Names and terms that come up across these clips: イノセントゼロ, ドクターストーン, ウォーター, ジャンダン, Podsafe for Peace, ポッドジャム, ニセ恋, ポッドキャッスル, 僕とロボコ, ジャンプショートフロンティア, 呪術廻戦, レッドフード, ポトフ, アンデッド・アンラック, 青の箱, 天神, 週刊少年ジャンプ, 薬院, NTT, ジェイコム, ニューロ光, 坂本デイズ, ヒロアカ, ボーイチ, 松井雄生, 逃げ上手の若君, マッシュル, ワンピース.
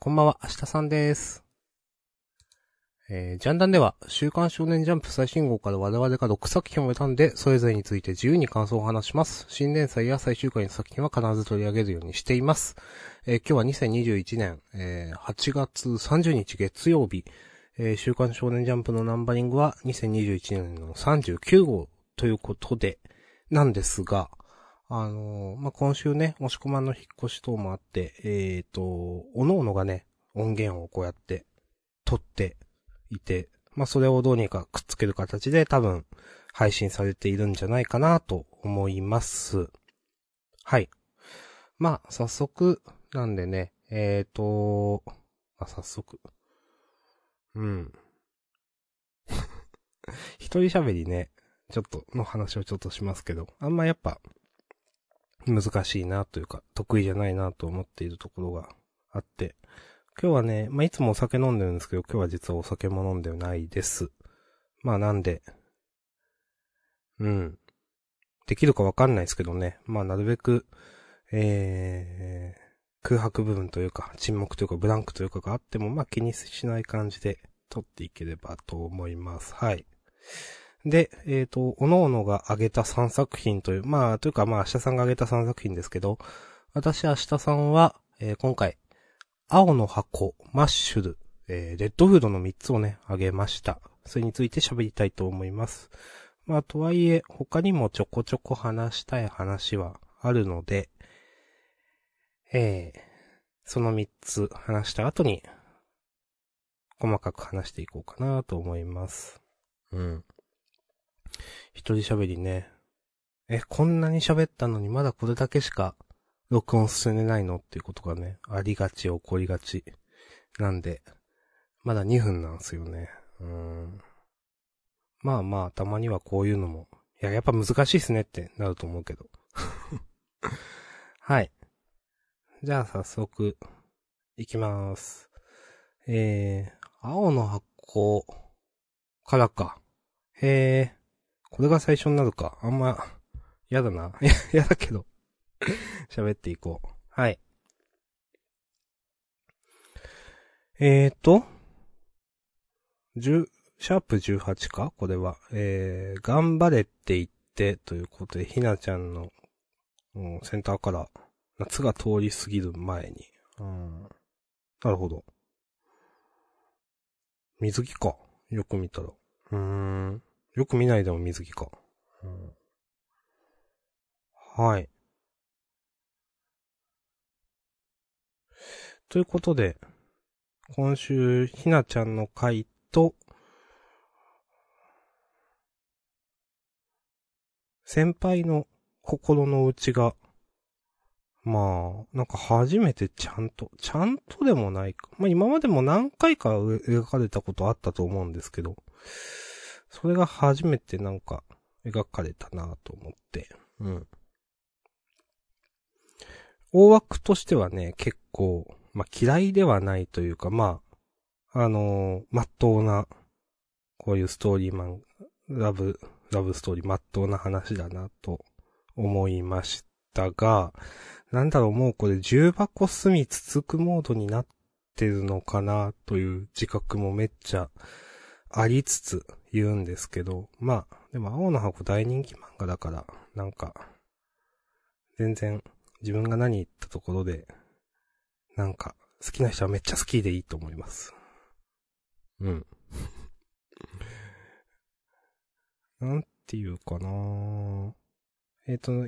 こんばんは、明日さんです。ジャンダンでは、週刊少年ジャンプ最新号から我々が6作品を得たんで、それぞれについて自由に感想を話します。新連載や最終回の作品は必ず取り上げるようにしています。今日は2021年、8月30日月曜日、週刊少年ジャンプのナンバリングは2021年の39号ということで、なんですが、今週ね、押し込まんの引っ越し等もあって、おのおのがね、音源をこうやって、撮って、いて、それをどうにかくっつける形で多分配信されているんじゃないかなと思います。はい。早速なんでね、早速。うん。一人喋りね、ちょっとの話をちょっとしますけど、あんまやっぱ難しいなというか、得意じゃないなと思っているところがあって、今日はね、いつもお酒飲んでるんですけど、今日は実はお酒も飲んでないです。なんで、できるかわかんないですけどね。なるべく、空白部分というか、沈黙というか、ブランクというかがあっても、気にしない感じで撮っていければと思います。はい。で、おのおのが挙げた3作品という、明日さんが挙げた3作品ですけど、私明日さんは、今回、青の箱、マッシュル、レッドフードの3つをね、あげました。それについて喋りたいと思います。とはいえ、他にもちょこちょこ話したい話はあるので、その3つ話した後に、細かく話していこうかなと思います。一人喋りね。こんなに喋ったのにまだこれだけしか、録音進んでないのっていうことがね、ありがち、起こりがち。なんで、まだ2分なんですよね。たまにはこういうのも、やっぱ難しいっすねってなると思うけど。はい。じゃあ早速、いきまーす。青の箱からか。これが最初になるか。あんま、やだな。やだけど。喋っていこう。はい。シャープ18かこれは。頑張れって言って、ということで、ひなちゃんのセンターから、夏が通り過ぎる前に。なるほど。水着か。よく見たら。よく見ないでも水着か。はい。ということで、今週、ひなちゃんの回と、先輩の心の内が、初めてちゃんとでもないか。今までも何回か描かれたことあったと思うんですけど、それが初めて描かれたなと思って、大枠としてはね、結構、嫌いではないというか、真っ当な、こういうストーリーマン、ラブストーリー、真っ当な話だな、と思いましたが、もうこれ、重箱隅みつつくモードになってるのかな、という自覚もめっちゃありつつ言うんですけど、でも、青の箱大人気漫画だから、全然、自分が何言ったところで、好きな人はめっちゃ好きでいいと思います。なんていうかなぁ。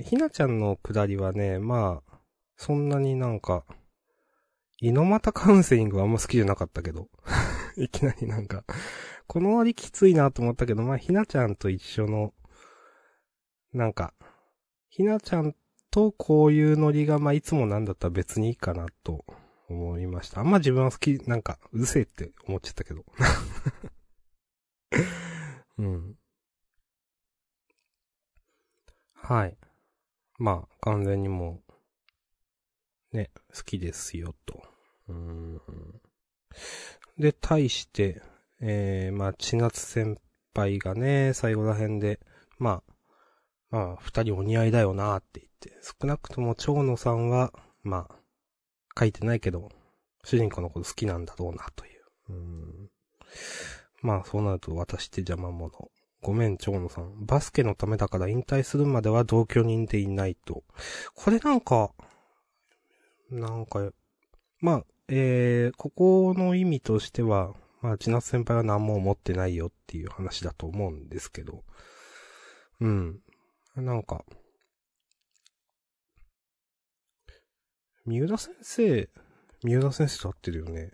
ひなちゃんのくだりはね、そんなに井の股カウンセリングはあんま好きじゃなかったけど。いきなりこの割きついなと思ったけど、ひなちゃんと一緒の、ひなちゃんとこういうノリがいつもなんだったら別にいいかなと思いました。あんま自分は好きうるせえって思っちゃったけど。はい。完全にもうね好きですよと。で対して、千夏先輩がね最後ら辺で二人お似合いだよなーって言って、少なくとも蝶野さんは、書いてないけど、主人公のこと好きなんだろうなという。まあそうなると私って邪魔者。ごめん蝶野さん。バスケのためだから引退するまでは同居人でいないと。これなんかまあ、ここの意味としてはまあ千夏先輩は何も思ってないよっていう話だと思うんですけど、なんか三浦先生と会ってるよね。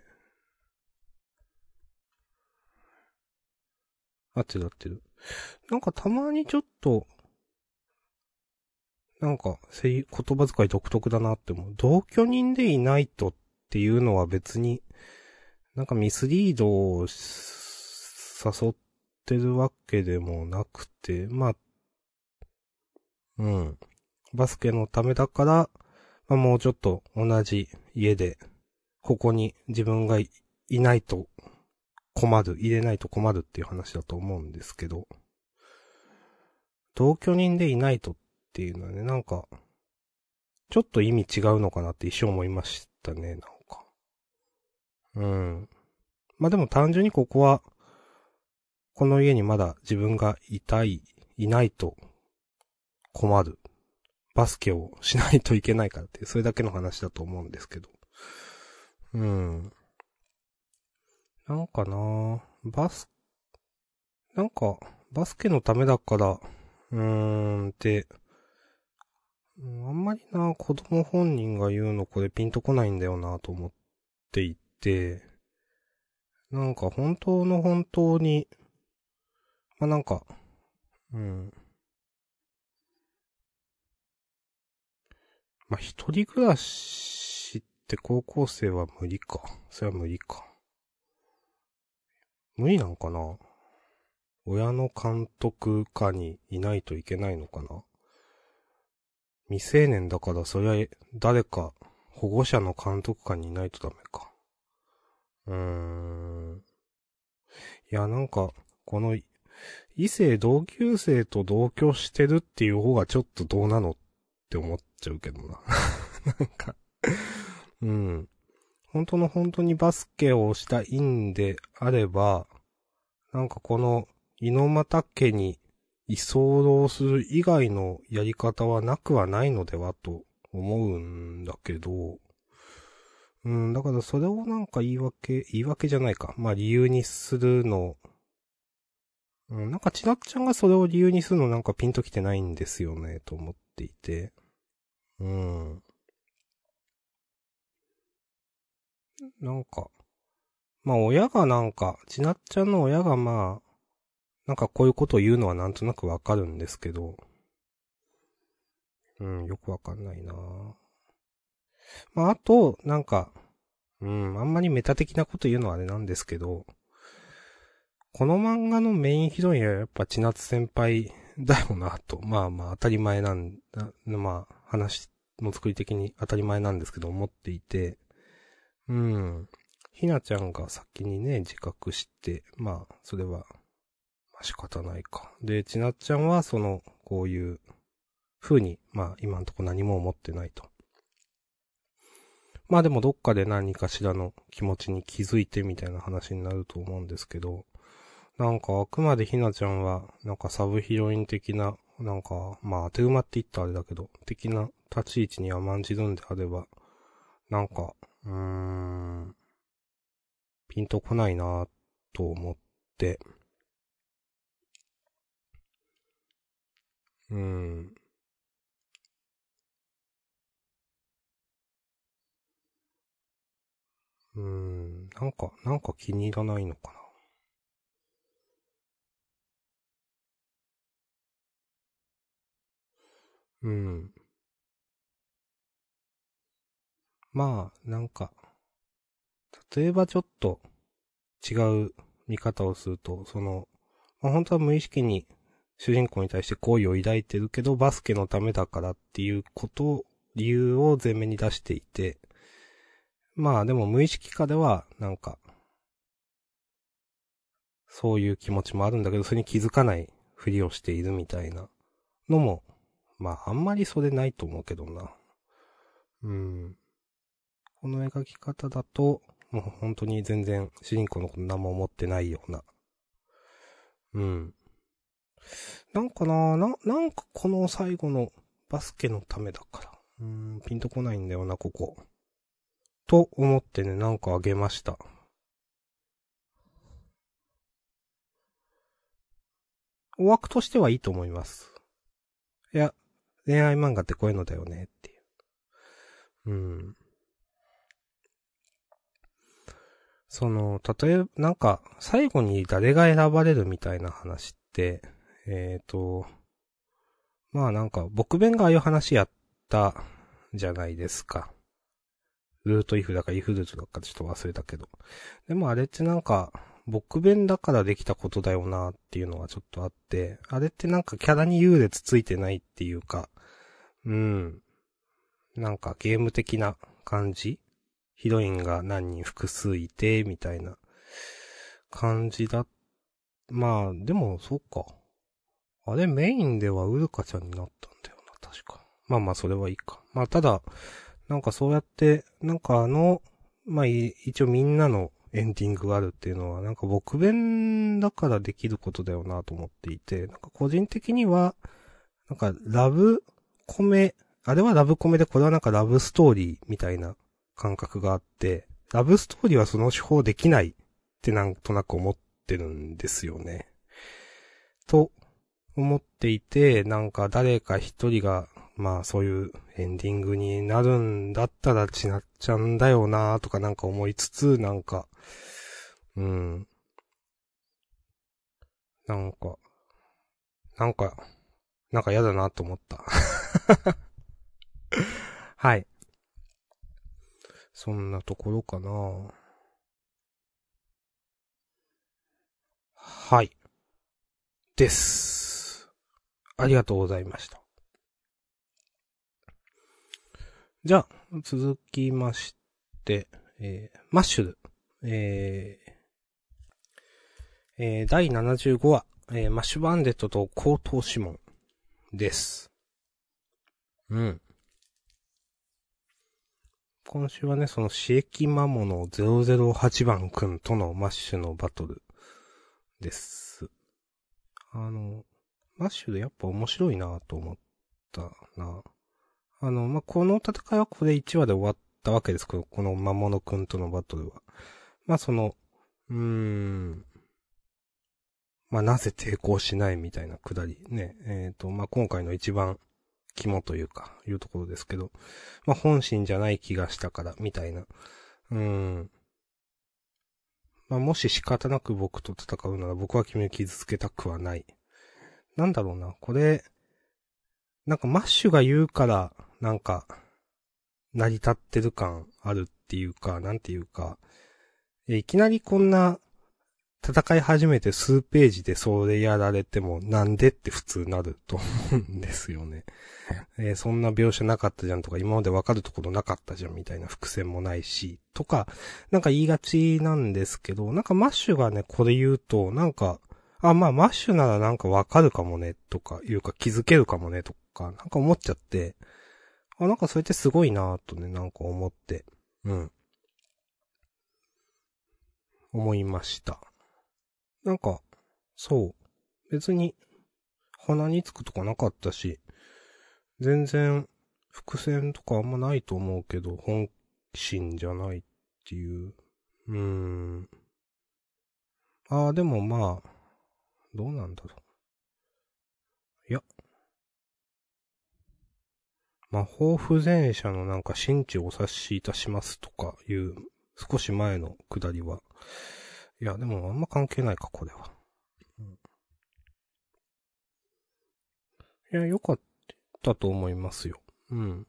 合ってる。なんかたまにちょっと、なんか言葉遣い独特だなって思う。同居人でいないとっていうのは別に、なんかミスリードを誘ってるわけでもなくて、まあ、バスケのためだから、まあもうちょっと同じ家で、ここに自分が いないと、入れないと困るっていう話だと思うんですけど、同居人でいないとっていうのはね、なんかちょっと意味違うのかなって一生思いましたね。なんかまあでも単純にここはこの家にまだ自分がいないと困る、バスケをしないといけないからっていう、それだけの話だと思うんですけど、なんかな、なんか、バスケのためだから、って、あんまりな、子供本人が言うのこれピンとこないんだよなと思っていて、なんか本当の本当に、まあ、なんか、まあ、一人暮らしって高校生は無理か。それは無理か。無理なんかな。親の監督下にいないといけないのかな。未成年だからそりゃ誰か保護者の監督下にいないとダメか。いやなんかこの異性同級生と同居してるっていう方がちょっとどうなのって思っちゃうけどな。なんか本当にバスケをしたいんであれば、なんかこの猪俣家に居候する以外のやり方はなくはないのではと思うんだけど、だからそれをなんか言い訳じゃないか。まあ理由にするの、なんかちなっちゃんがそれを理由にするのなんかピンときてないんですよね、と思っていて。なんか、まあ親がなんか、ちなっちゃんの親がまあ、なんかこういうことを言うのはなんとなくわかるんですけど、よくわかんないなぁ。まああと、なんか、あんまりメタ的なこと言うのはあれなんですけど、この漫画のメインヒロインはやっぱちなつ先輩だよなと、まあ当たり前なんだ、まあ話の作り的に当たり前なんですけど思っていて、ひなちゃんが先にね、自覚して、まあ、それは、まあ、仕方ないか。で、ちなっちゃんは、こういう風に、まあ、今んとこ何も思ってないと。まあでも、どっかで何かしらの気持ちに気づいてみたいな話になると思うんですけど、なんか、あくまでひなちゃんは、なんかサブヒロイン的な、なんか、まあ、当て馬って言ったらあれだけど、的な立ち位置に甘んじるんであれば、なんか、ピンとこないなぁと思って。なんか気に入らないのかな。まあ、なんか、例えばちょっと違う見方をすると、まあ、本当は無意識に主人公に対して好意を抱いてるけど、バスケのためだからっていうことを、理由を前面に出していて、まあでも無意識下では、なんか、そういう気持ちもあるんだけど、それに気づかないふりをしているみたいなのも、まああんまりそれないと思うけどな。この描き方だと、もう本当に全然主人公のこと何も思ってないような。うん。なんかこの最後のバスケのためだから。ピンとこないんだよな、ここ。と思ってね、なんかあげました。お枠としてはいいと思います。いや、恋愛漫画ってこういうのだよね、っていう。うん。例えば、なんか、最後に誰が選ばれるみたいな話って、まあなんか、僕弁がああいう話やったじゃないですか。ルートイフだかイフルートだかちょっと忘れたけど。でもあれってなんか、僕弁だからできたことだよなっていうのがちょっとあって、あれってなんかキャラに優劣ついてないっていうか、うん。なんかゲーム的な感じ？ヒロインが何人複数いて、みたいな感じだ。まあ、でもそうか。あれメインではウルカちゃんになったんだよな、確か。まあまあそれはいいか。まあただ、なんかそうやって、なんかまあ一応みんなのエンディングがあるっていうのは、なんか僕弁だからできることだよなと思っていて、なんか個人的には、なんかラブコメ、あれはラブコメでこれはなんかラブストーリーみたいな感覚があって、ラブストーリーはその手法できないってなんとなく思ってるんですよね。と思っていて、なんか誰か一人が、まあそういうエンディングになるんだったらちなっちゃんだよなとかなんか思いつつ、なんか、うん。なんかやだなと思った。はい。そんなところかな。はい。です。ありがとうございました。じゃあ、続きまして、マッシュル。第75話、マッシュバンデットと口頭指紋です。うん。今週はね、その刺激魔物008番くんとのマッシュのバトルです。マッシュでやっぱ面白いなと思ったな。まあ、この戦いはこれ1話で終わったわけですけど、この魔物くんとのバトルは。まあ、まあ、なぜ抵抗しないみたいなくだりね。まあ、今回の一番肝というか、いうところですけど、まあ、本心じゃない気がしたから、みたいな。まあ、もし仕方なく僕と戦うなら僕は君を傷つけたくはない。なんだろうな、これ、なんかマッシュが言うから、なんか、成り立ってる感あるっていうか、なんていうか、いきなりこんな、戦い始めて数ページでそれやられてもなんでって普通なると思うんですよね。そんな描写なかったじゃんとか、今までわかるところなかったじゃんみたいな伏線もないし、とか、なんか言いがちなんですけど、なんかマッシュがね、これ言うと、なんか、あ、まあマッシュならなんかわかるかもね、とか、いうか気づけるかもね、とか、なんか思っちゃって、あ、なんかそれってすごいなぁとね、なんか思って、思いました。なんか、そう。別に、鼻につくとかなかったし、全然、伏線とかあんまないと思うけど、本心じゃないっていう。ああ、でもまあ、どうなんだろう。いや。魔法不全者のなんか、心地をお察しいたしますとかいう、少し前のくだりは、いや、でもあんま関係ないか、これは。いや、良かったと思いますよ。ま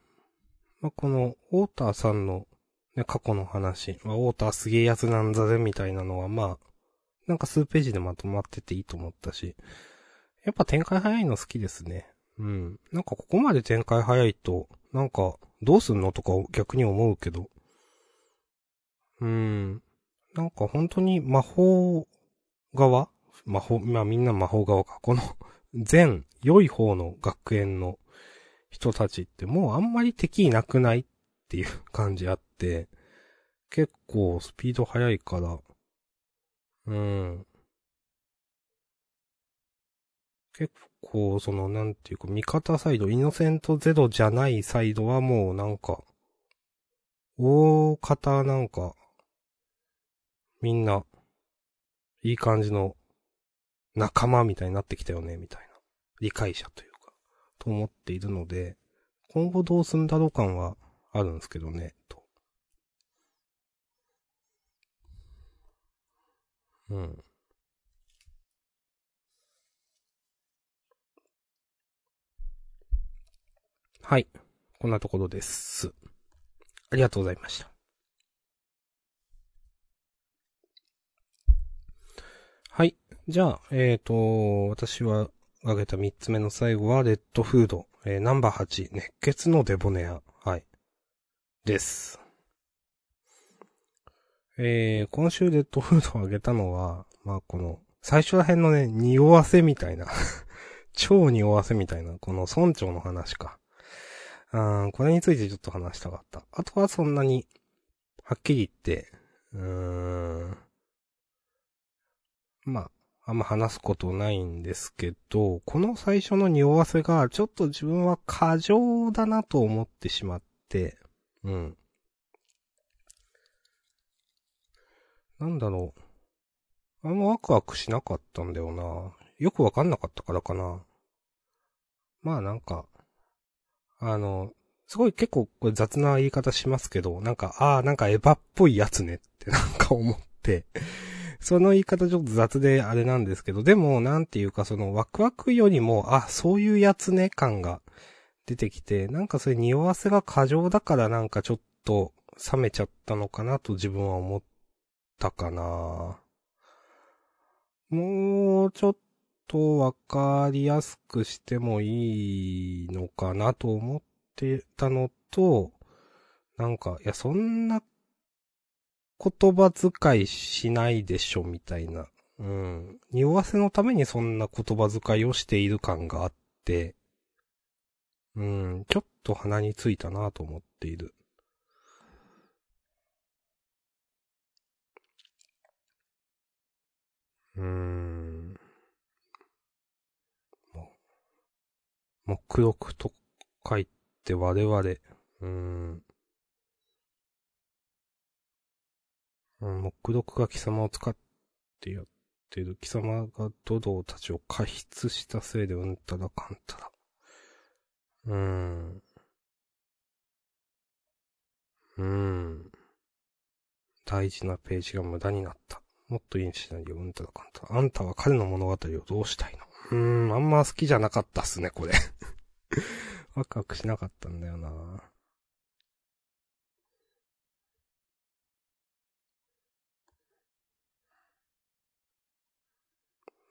あ、この、ウォーターさんの、ね、過去の話、まあ、ウォーターすげえやつなんだぜ、みたいなのは、まあ、なんか数ページでまとまってていいと思ったし、やっぱ展開早いの好きですね。なんかここまで展開早いと、なんか、どうすんのとか逆に思うけど。なんか本当に魔法側？まあみんな魔法側か。この良い方の学園の人たちってもうあんまり敵いなくないっていう感じあって、結構スピード速いから、結構そのなんていうか味方サイド、イノセントゼロじゃないサイドはもうなんか、大方なんか、みんな、いい感じの仲間みたいになってきたよね、みたいな。理解者というか、と思っているので、今後どうするんだろう感はあるんですけどね、と。はい。こんなところです。ありがとうございました。はい。じゃあ、私は挙げた3つ目の最後は、レッドフード、ナンバー8、熱血のデボネア。はい。です。今週レッドフードを挙げたのは、まあ、この、最初ら辺のね、匂わせみたいな、超匂わせみたいな、この村長の話か。これについてちょっと話したかった。あとはそんなに、はっきり言って、まあ、あんま話すことないんですけど、この最初の匂わせがちょっと自分は過剰だなと思ってしまって、なんだろう、あんまワクワクしなかったんだよな。よくわかんなかったからかな。まあなんか、すごい結構これ雑な言い方しますけど、なんか、なんかエヴァっぽいやつねってなんか思って。その言い方ちょっと雑であれなんですけど、でもなんていうかそのワクワクよりも、そういうやつね感が出てきて、なんかそれ匂わせが過剰だからなんかちょっと冷めちゃったのかなと自分は思ったかな。もうちょっとわかりやすくしてもいいのかなと思ってたのと、なんか、いやそんな言葉遣いしないでしょみたいな、匂わせのためにそんな言葉遣いをしている感があって、ちょっと鼻についたなと思っている。目録と書いて我々、目録が貴様を使ってやってる。貴様がドドーたちを過失したせいでうんたらかんたら。大事なページが無駄になった。もっといいシナリオうんたらかんたら。あんたは彼の物語をどうしたいの？あんま好きじゃなかったっすね、これ。ワクワクしなかったんだよな。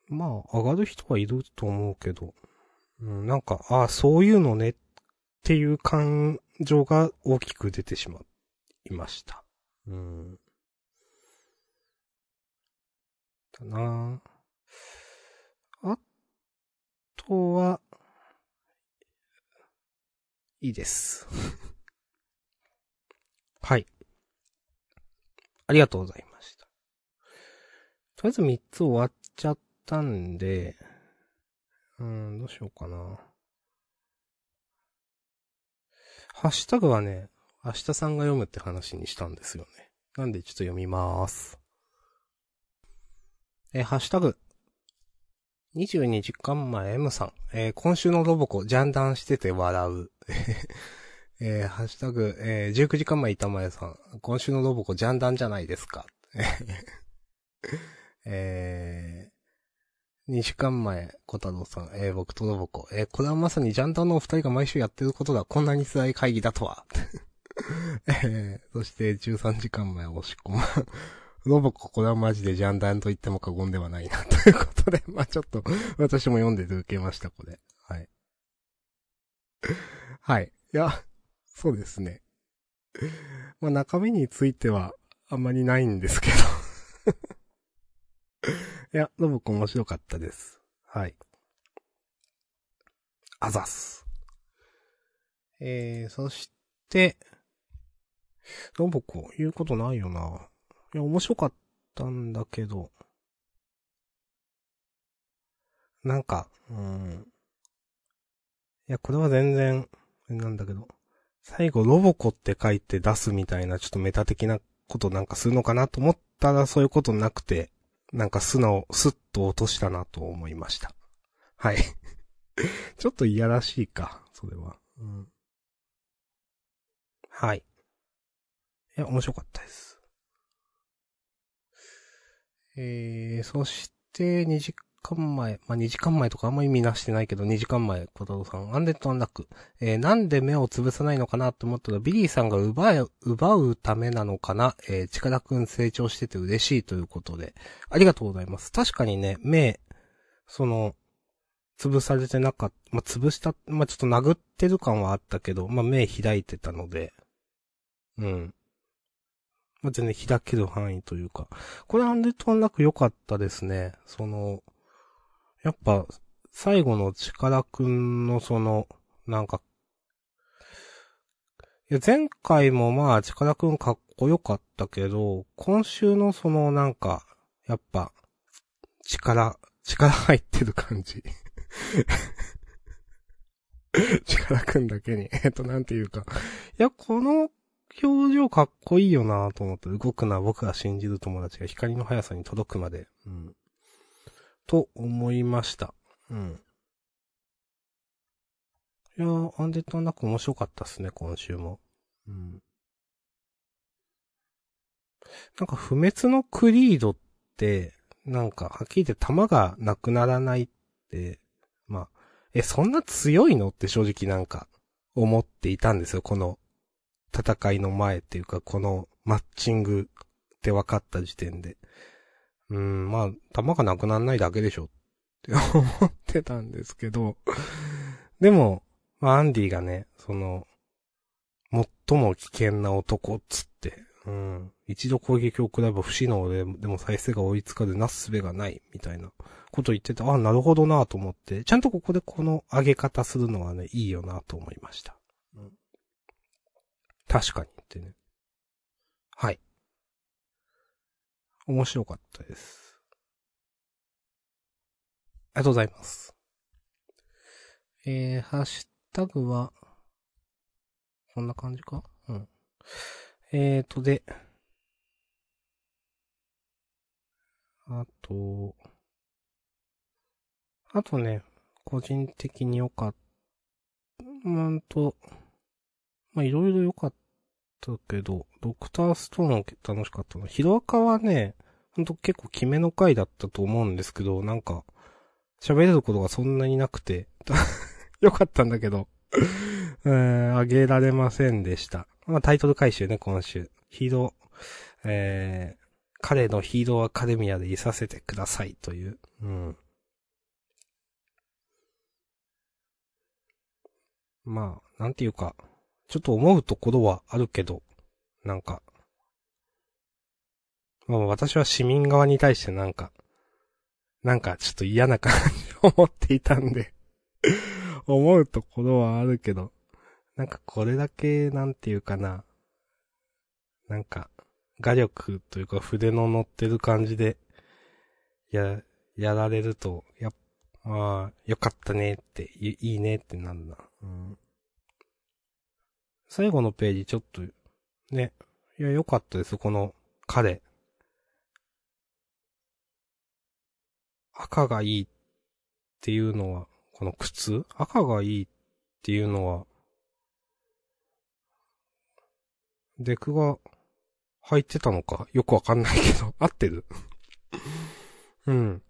まあ、上がる人はいると思うけど、なんか、そういうのねっていう感情が大きく出てしまいました。だなぁ。あとは、いいです。はい。ありがとうございました。とりあえず3つ終わっちゃって、たんで、どうしようかな。ハッシュタグはね、明日さんが読むって話にしたんですよね。なんでちょっと読みまーす。ハッシュタグ。22時間前 M さん。今週のロボコ、ジャンダンしてて笑う。ハッシュタグ、19時間前板前さん。今週のロボコ、ジャンダンじゃないですか。2週間前、小太郎さん、僕とロボコ。これはまさにジャンダンのお二人が毎週やってることだ。こんなに辛い会議だとは。そして、13時間前、おしこま。ロボコ、これはマジでジャンダンと言っても過言ではないな。ということで、まぁ、ちょっと、私も読んでて受けました、これ。はい。はい。いや、そうですね。まぁ、中身については、あんまりないんですけど。いや、ロボコ面白かったです。はい。あざっす。そして、ロボコ言うことないよな。いや、面白かったんだけど、なんか、いや、これは全然、なんだけど、最後ロボコって書いて出すみたいなちょっとメタ的なことなんかするのかなと思ったらそういうことなくて、なんかスッと落としたなと思いました。はい。ちょっといやらしいか、それは。うん、はい。いや、面白かったです。そして2時間前。まあ、2時間前とかあんま意味なしてないけど、2時間前、小太郎さん。アンデッドアンラック。なんで目をつぶさないのかなと思ったら、ビリーさんが奪うためなのかな。力くん成長してて嬉しいということで。ありがとうございます。確かにね、目、潰されてなかった。まあ、潰した、まあ、ちょっと殴ってる感はあったけど、まあ、目開いてたので。うん。まあ、全然開ける範囲というか。これアンデッドアンラック良かったですね。やっぱ、最後の力くんのなんか、いや前回もまあ力くんかっこよかったけど、今週のなんか、やっぱ、力入ってる感じ。力くんだけに、なんていうか。いや、この表情かっこいいよなと思って、動くな僕が信じる友達が光の速さに届くまで。うんと思いました。うん。いやー、アンデッドなく面白かったっすね、今週も。うん。なんか不滅のクリードって、なんかはっきり言って弾がなくならないって、まあ、そんな強いのって正直なんか思っていたんですよ、この戦いの前っていうか、このマッチングって分かった時点で。まあ、弾がなくならないだけでしょって思ってたんですけど、でも、まあ、アンディがね、最も危険な男っつって、一度攻撃を食らえば不死の俺でも再生が追いつかずなすすべがない、みたいなこと言ってて、あ、なるほどなと思って、ちゃんとここでこの上げ方するのはね、いいよなと思いました。うん、確かにってね。はい。面白かったです。ありがとうございます。ハッシュタグは、こんな感じか？うん。で、あとね、個人的に良かった、まあ、いろいろ良かった。だけど、ドクターストーン楽しかったの。ヒロアカはね、ほんと結構決めの回だったと思うんですけど、なんか、喋れることがそんなになくて、よかったんだけど、あげられませんでした。まあ、タイトル回収ね、今週。彼のヒーローアカデミアでいさせてくださいという、まあ、なんていうか、ちょっと思うところはあるけど、なんか、まあ私は市民側に対してなんかちょっと嫌な感じを持っていたんで、思うところはあるけど、なんかこれだけなんていうかな、なんか画力というか筆の乗ってる感じで、やられると、まあ、よかったねって、いいねってなるな。最後のページちょっとね、いや良かったです。この彼、赤がいいっていうのはこの靴、赤がいいっていうのはデクが履いてたのかよくわかんないけど合ってる。こ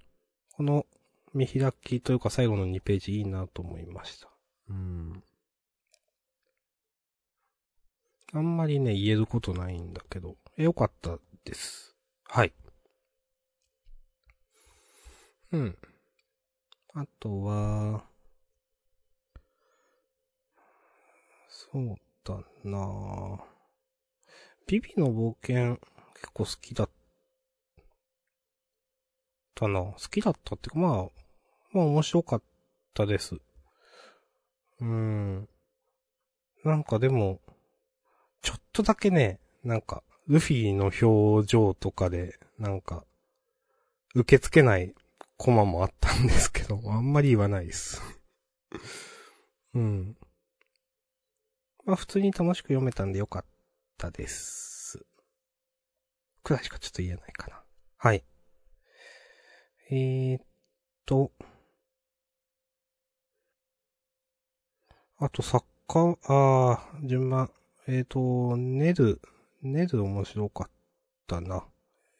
の見開きというか最後の2ページいいなと思いました。あんまりね、言えることないんだけど。よかったです。はい。あとは、そうだなぁ。ビビの冒険、結構好きだったな。好きだったっていうか、まあ面白かったです。なんかでも、ちょっとだけね、なんか、ルフィの表情とかで、なんか、受け付けないコマもあったんですけど、あんまり言わないです。うん。まあ普通に楽しく読めたんでよかったです。くらいしかちょっと言えないかな。はい。あとサッカー、順番。ネル面白かったな。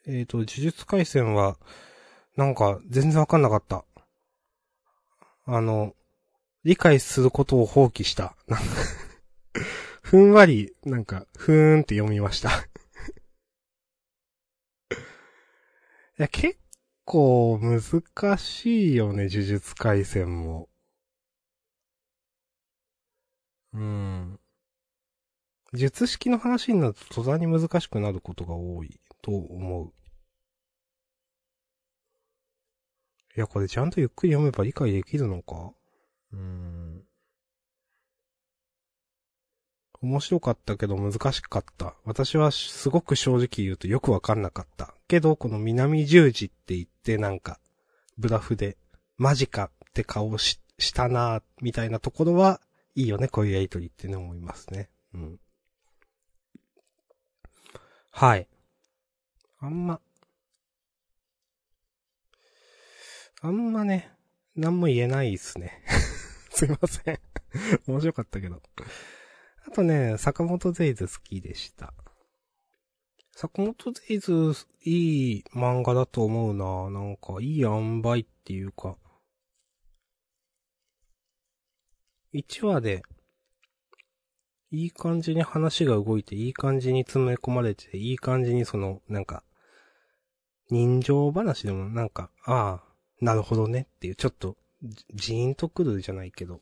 呪術廻戦は、なんか全然わかんなかった。理解することを放棄した。ふんわり、なんか、ふーんって読みました。いや、結構難しいよね、呪術廻戦も。術式の話になると途端に難しくなることが多いと思う。いや、これちゃんとゆっくり読めば理解できるのか？面白かったけど難しかった。私はすごく正直言うとよくわかんなかった。けど、この南十字って言ってなんか、ブラフで、マジかって顔をしたなぁ、みたいなところは、いいよね、こういうやりとりってね、思いますね。うん。はい。あんまね、なんも言えないっすね。すいません。面白かったけど。あとね、坂本デイズ好きでした。坂本デイズ、いい漫画だと思うな。なんか、いい塩梅っていうか。1話で、いい感じに話が動いて、いい感じに詰め込まれて、いい感じにその、なんか、人情話でもなんか、ああ、なるほどねっていう、ちょっと、ジーンとくるじゃないけど。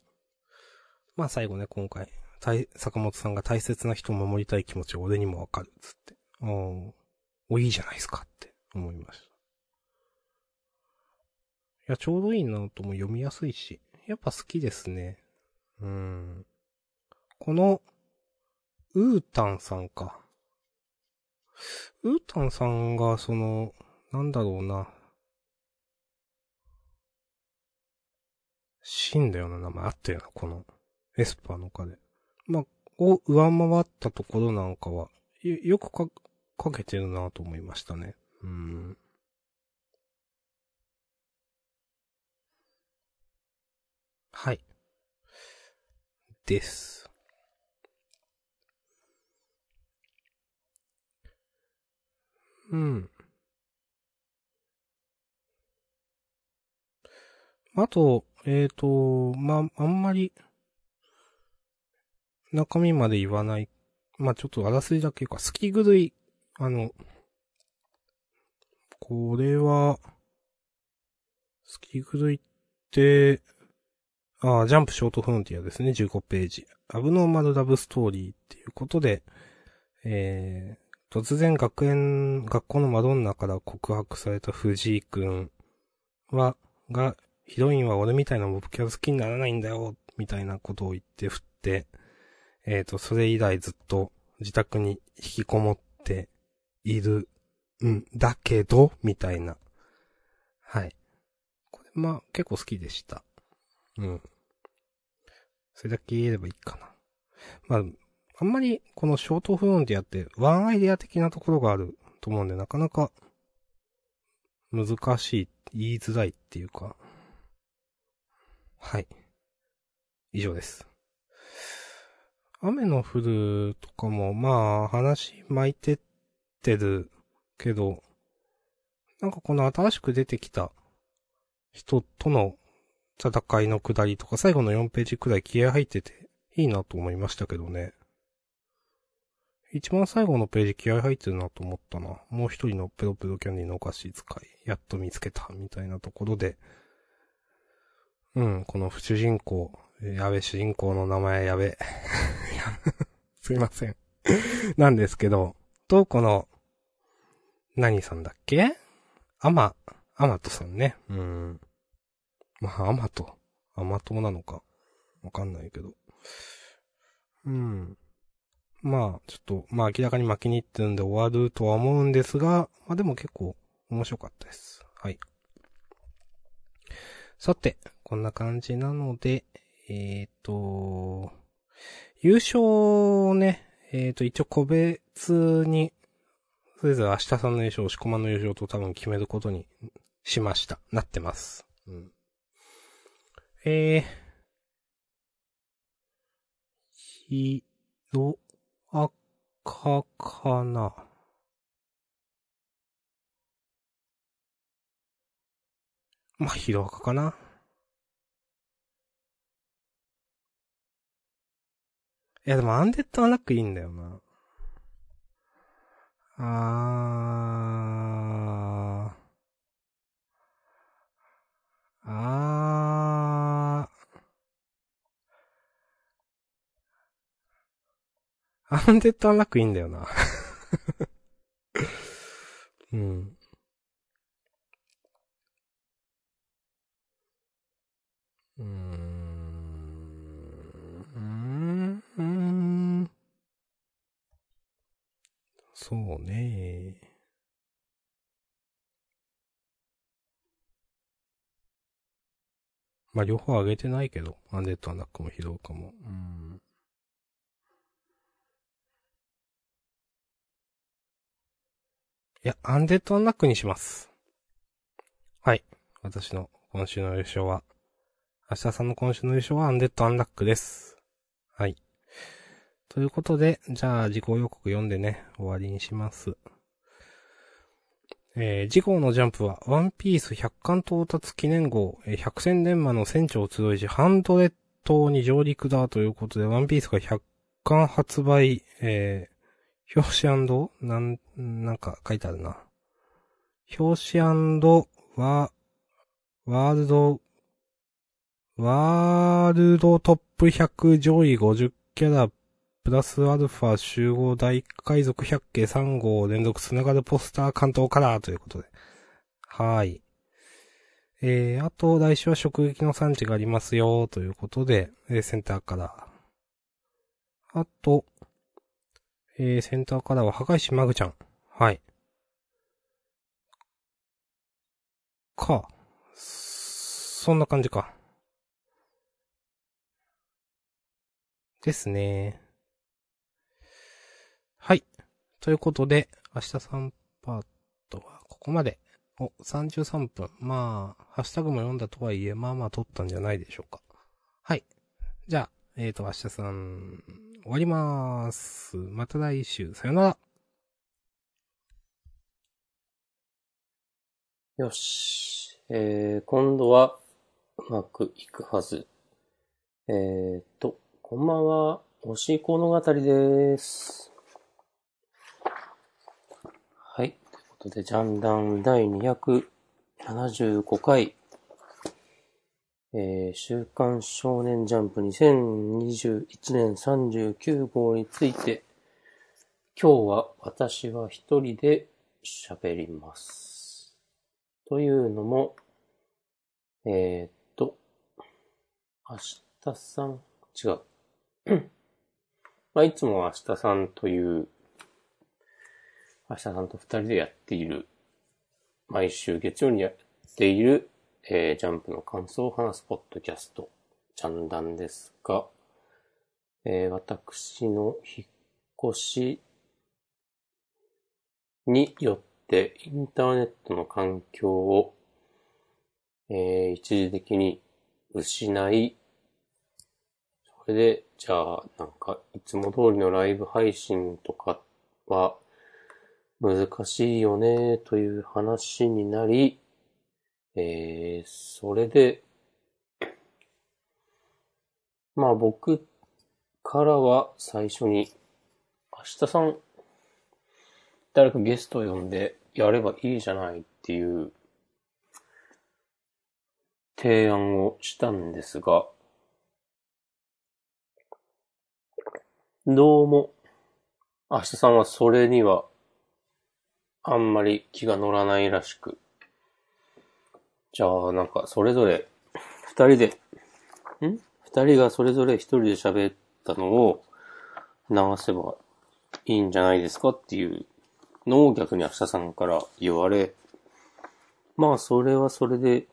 まあ最後ね、今回、坂本さんが大切な人を守りたい気持ちを俺にもわかる、つって。おいいじゃないですかって思いました。いや、ちょうどいいなとも読みやすいし、やっぱ好きですね。この、ウータンさんが、その、なんだろうな。シンだよな、名前あったよな、この、エスパーの彼。まあ、を上回ったところなんかは、よくかけてるなと思いましたね。はい。です。あと、まあ、あんまり、中身まで言わない。まあ、ちょっとあらすじだけか。好き狂い。これは、好き狂いって、ジャンプショートフロンティアですね。15ページ。アブノーマルラブストーリーっていうことで、突然学校のマドンナから告白された藤井くんが、ヒロインは俺みたいなモブキャラ好きにならないんだよ、みたいなことを言って振って、それ以来ずっと自宅に引きこもっているんだけど、みたいな。はい。これ、まあ、結構好きでした。それだけ言えればいいかな。まあ、あんまりこのショートフロンティアってワンアイデア的なところがあると思うんで、なかなか難しい、言いづらいっていうか。はい。以上です。雨の降るとかも、まあ、話巻いてってるけど、なんかこの新しく出てきた人との戦いの下りとか、最後の4ページくらい気合入ってていいなと思いましたけどね。一番最後のページ気合入ってるなと思ったな。もう一人のペロペロキャンディのお菓子使い、やっと見つけた、みたいなところで、この主人公、主人公の名前すいませんなんですけど、とこの何さんだっけ、アマトさんね。まあアマトなのかわかんないけど、まあ、ちょっと、まあ明らかに巻きにいってるんで終わるとは思うんですが、まあでも結構面白かったです。はい。さて、こんな感じなので、優勝をね、一応個別に、それぞれ明日さんの優勝、押し込まんの優勝と多分決めることにしました。なってます。うん。ひろあかかな。まあ、ひろあかかな。いやでもアンデッドはなくいいんだよな。アンデッドはなくいいんだよな。うん。そうね。まあ、両方上げてないけど、アンデッドアナックもヒローカも。うん。いや、アンデッドアナックにします。はい。私の今週の優勝は、明日さんの今週の優勝はアンデッドアンナックです。はい。ということで、じゃあ、事項予告読んでね、終わりにします。次号のジャンプは、ワンピース100巻到達記念号、百戦錬磨の船長集い時、ハンドレッ島に上陸だということで、ワンピースが100巻発売、表紙&、なんか書いてあるな。表紙&ワールドトップ100上位50キャラ、プラスアルファ集合大海賊百景3号連続つながるポスター関東カラーということで。はい。あと来週は食撃の産地がありますよということで、センターカラー。あと、センターカラーは破壊しマグちゃん。はい。か。そんな感じか。ですね。はい。ということで、明日3パートはここまで。お、33分。まあ、ハッシュタグも読んだとはいえ、まあまあ撮ったんじゃないでしょうか。はい。じゃあ、明日さん、終わりまーす。また来週。さよなら。よし。今度は、うまくいくはず。こんばんは。推し物語です。はい。ということで、ジャンダン第275回、週刊少年ジャンプ2021年39号について、今日は私は一人で喋ります。というのも、明日さん、違う。まあ、いつも明日さんという、明日さんと二人でやっている、毎週月曜にやっている、ジャンプの感想を話すポッドキャスト、ジャンダンですが、私の引っ越しによってインターネットの環境を、一時的に失い、それで、じゃあ、なんか、いつも通りのライブ配信とかは、難しいよねという話になり、それで、まあ僕からは最初に、明日さん、誰かゲストを呼んでやればいいじゃないっていう提案をしたんですが、どうも、明日さんはそれには、あんまり気が乗らないらしく。じゃあ、なんか、それぞれ、二人がそれぞれ一人で喋ったのを流せばいいんじゃないですかっていうのを逆に明日さんから言われ、まあそれはそれで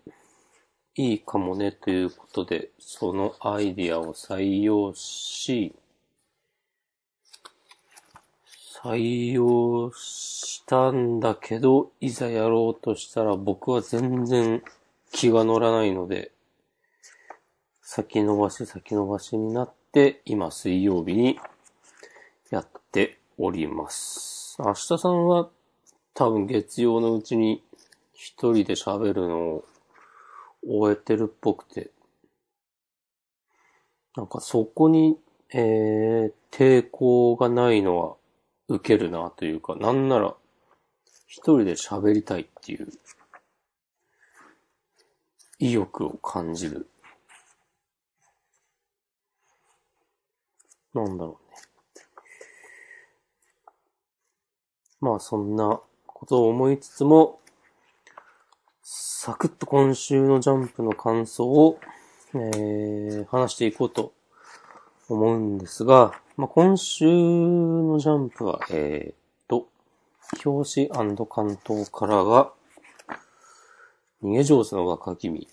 いいかもねということで、そのアイディアを採用し、採用したんだけど、いざやろうとしたら僕は全然気が乗らないので、先延ばしになって、今水曜日にやっております。明日さんは多分月曜のうちに一人で喋るのを終えてるっぽくて、なんかそこに、抵抗がないのは受けるなというか、なんなら一人で喋りたいっていう意欲を感じる。なんだろうね。まあそんなことを思いつつも、サクッと今週のジャンプの感想を、話していこうと思うんですが、まあ、今週のジャンプは、表紙&関東からが、逃げ上手の若君、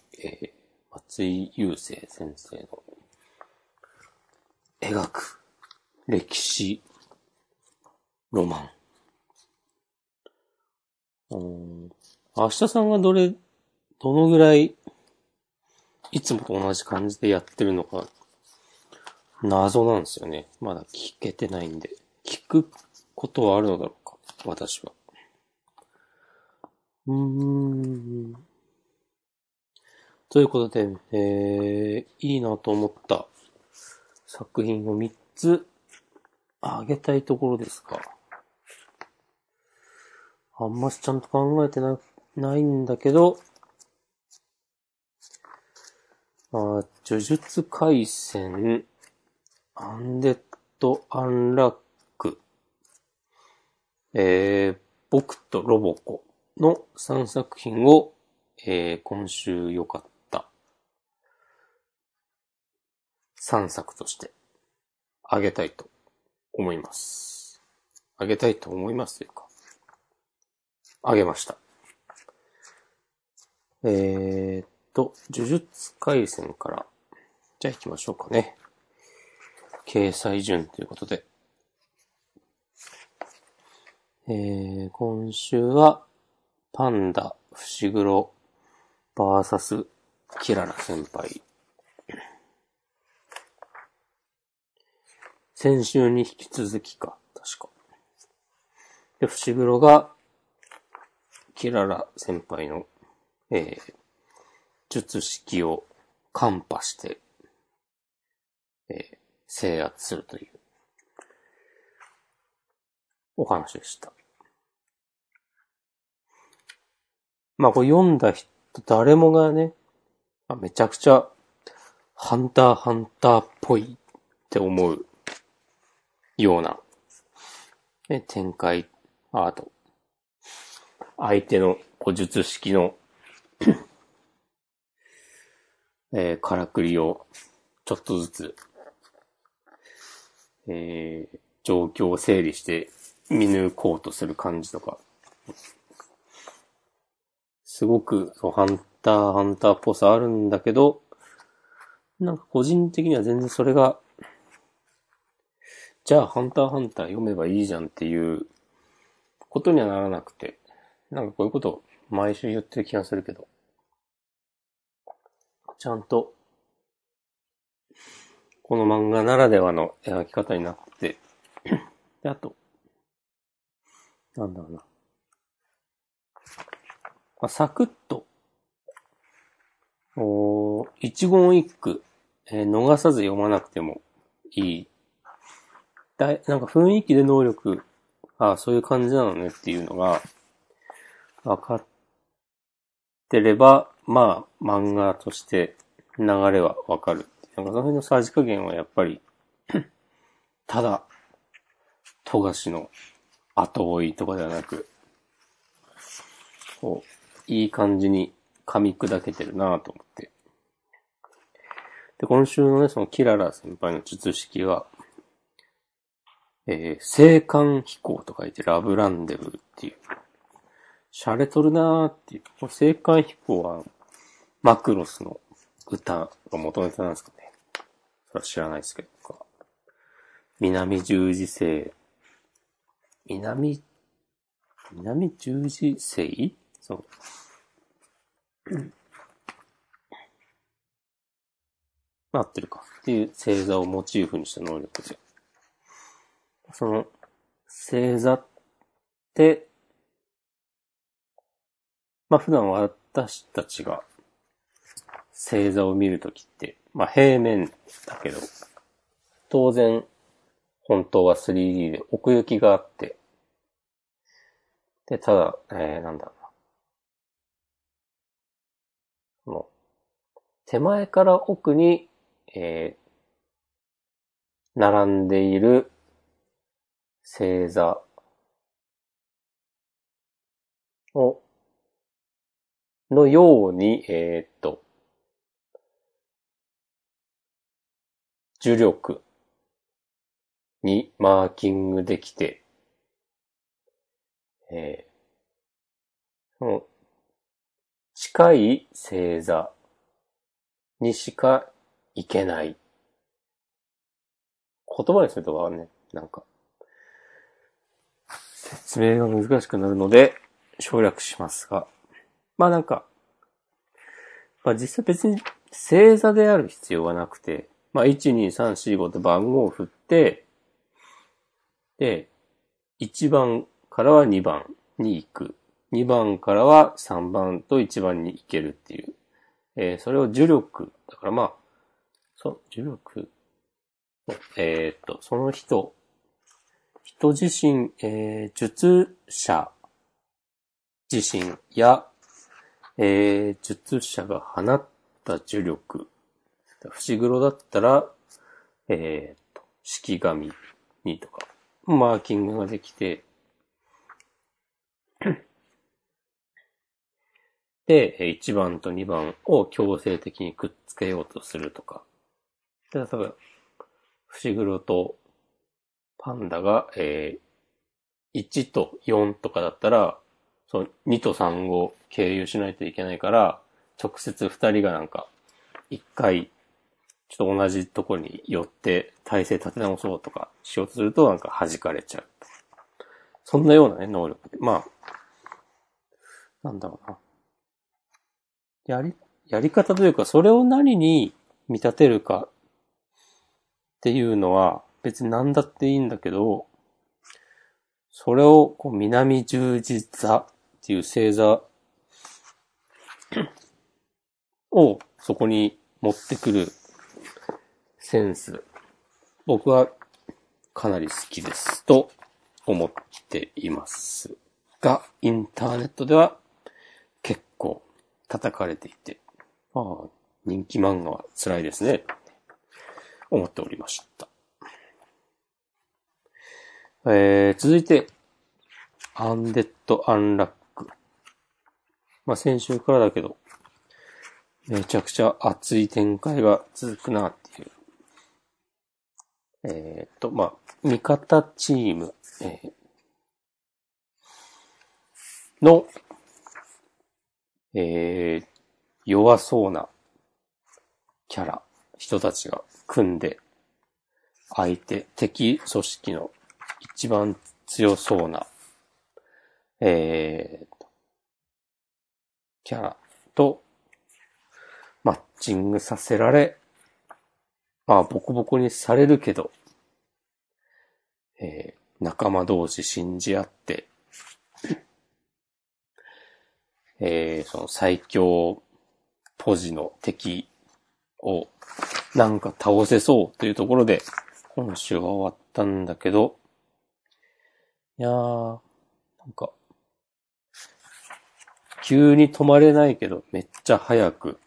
松井雄生先生の描く歴史ロマン。明日さんがどのぐらいいつもと同じ感じでやってるのか謎なんですよね。まだ聞けてないんで。聞くことはあるのだろうか、私は。ということで、いいなと思った作品を3つあげたいところですか。あんましちゃんと考えてないんだけど、呪術廻戦、アンデッド・アンラック、僕とロボコの3作品を、今週良かった3作としてあげたいと思います。あげたいと思いますというか、あげました。呪術廻戦から、じゃあ行きましょうかね。掲載順ということで、今週はパンダ伏黒 VS キララ先輩。先週に引き続きか、確か。で、伏黒がキララ先輩の、術式を看破して、制圧するというお話でした。まあこれ読んだ人誰もがね、めちゃくちゃハンターっぽいって思うような、ね、展開、あと相手の古術式のからくりをちょっとずつ状況を整理して見抜こうとする感じとか、すごくハンターっぽさあるんだけど、なんか個人的には全然それが、じゃあハンター読めばいいじゃんっていうことにはならなくて、なんかこういうこと毎週言ってる気がするけど、ちゃんとこの漫画ならではの描き方になってて、で、あと、なんだろうな。まあ、サクッと、一言一句、逃さず読まなくてもいい。なんか雰囲気で能力、あ、そういう感じなのねっていうのが、わかってれば、まあ、漫画として流れはわかる。なんかその辺のさじ加減はやっぱり、ただ、富樫の後追いとかではなく、こう、いい感じに噛み砕けてるなぁと思って。で、今週のね、そのキララ先輩の術式は、青函飛行と書いてラブランデブーっていう。シャレとるなーっていう。これ青函飛行はマクロスの歌が元ネタなんですかね。それは知らないですけど。南十字星そう。合ってるかっていう星座をモチーフにした能力で。その、星座って、まあ普段私たちが星座を見るときって、まあ平面だけど、当然本当は 3D で奥行きがあって、で、ただ、なんだろうな。この、手前から奥に、並んでいる星座のように、重力にマーキングできて、その近い星座にしか行けない。言葉にするとはね、なんか、説明が難しくなるので省略しますが。まあなんか、まあ実際別に星座である必要はなくて、まあ1、2、3、4、5と番号を振って、で、1番からは2番に行く。2番からは3番と1番に行けるっていう。それを重力。だからまあ、重力。その人自身、術者自身や、術者が放った重力。伏黒だったら、式神にとか、マーキングができて、で、1番と2番を強制的にくっつけようとするとか。例えば、伏黒とパンダが、1と4とかだったら、その2と3を経由しないといけないから、直接2人がなんか、1回、ちょっと同じところに寄って体勢立て直そうとかしようとするとなんか弾かれちゃう。そんなようなね、能力で。まあ、なんだろうな。やり方というか、それを何に見立てるかっていうのは別に何だっていいんだけど、それをこう南十字座っていう星座をそこに持ってくるセンス、僕はかなり好きですと思っていますが、インターネットでは結構叩かれていて、ああ、人気漫画は辛いですね。思っておりました。続いて、アンデッド・アンラック。まあ、先週からだけど、めちゃくちゃ熱い展開が続くなっていう。まあ、味方チーム、の、弱そうなキャラ、人たちが組んで、敵組織の一番強そうな、キャラとマッチングさせられ、まあ、ボコボコにされるけど、仲間同士信じ合って、その最強ポジの敵をなんか倒せそうというところで今週は終わったんだけど、いやー、なんか急に止まれないけどめっちゃ速く、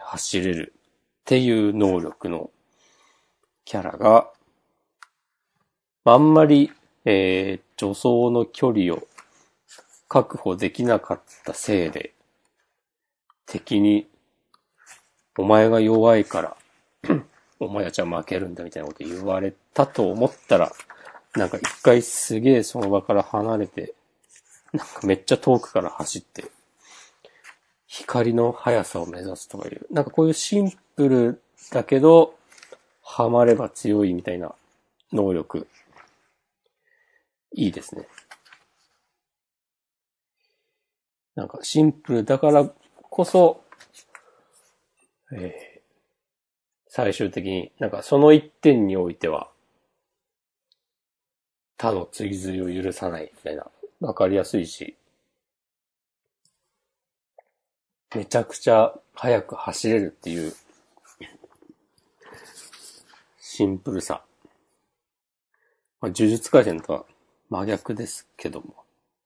走れるっていう能力のキャラがあんまり、助走の距離を確保できなかったせいで、敵に、お前が弱いから、お前たちは負けるんだみたいなこと言われたと思ったら、なんか一回すげえその場から離れて、なんかめっちゃ遠くから走って、光の速さを目指すとかいう、なんかこういうシンプルだけど、ハマれば強いみたいな能力、いいですね。なんかシンプルだからこそ、最終的になんかその一点においては他の追随を許さないみたいな、わかりやすいし、めちゃくちゃ速く走れるっていうシンプルさ、まあ、呪術廻戦とは真逆ですけども、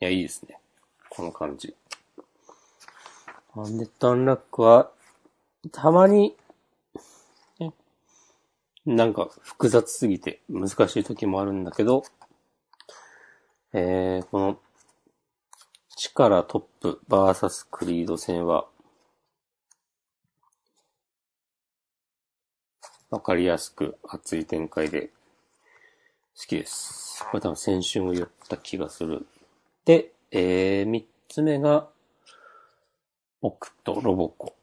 いやいいですねこの感じ。なんで段落はたまに、ね、なんか複雑すぎて難しい時もあるんだけど、この力トップバーサスクリード戦はわかりやすく熱い展開で好きです。これ多分先週も言った気がする。で、3つ目が僕とロボコ。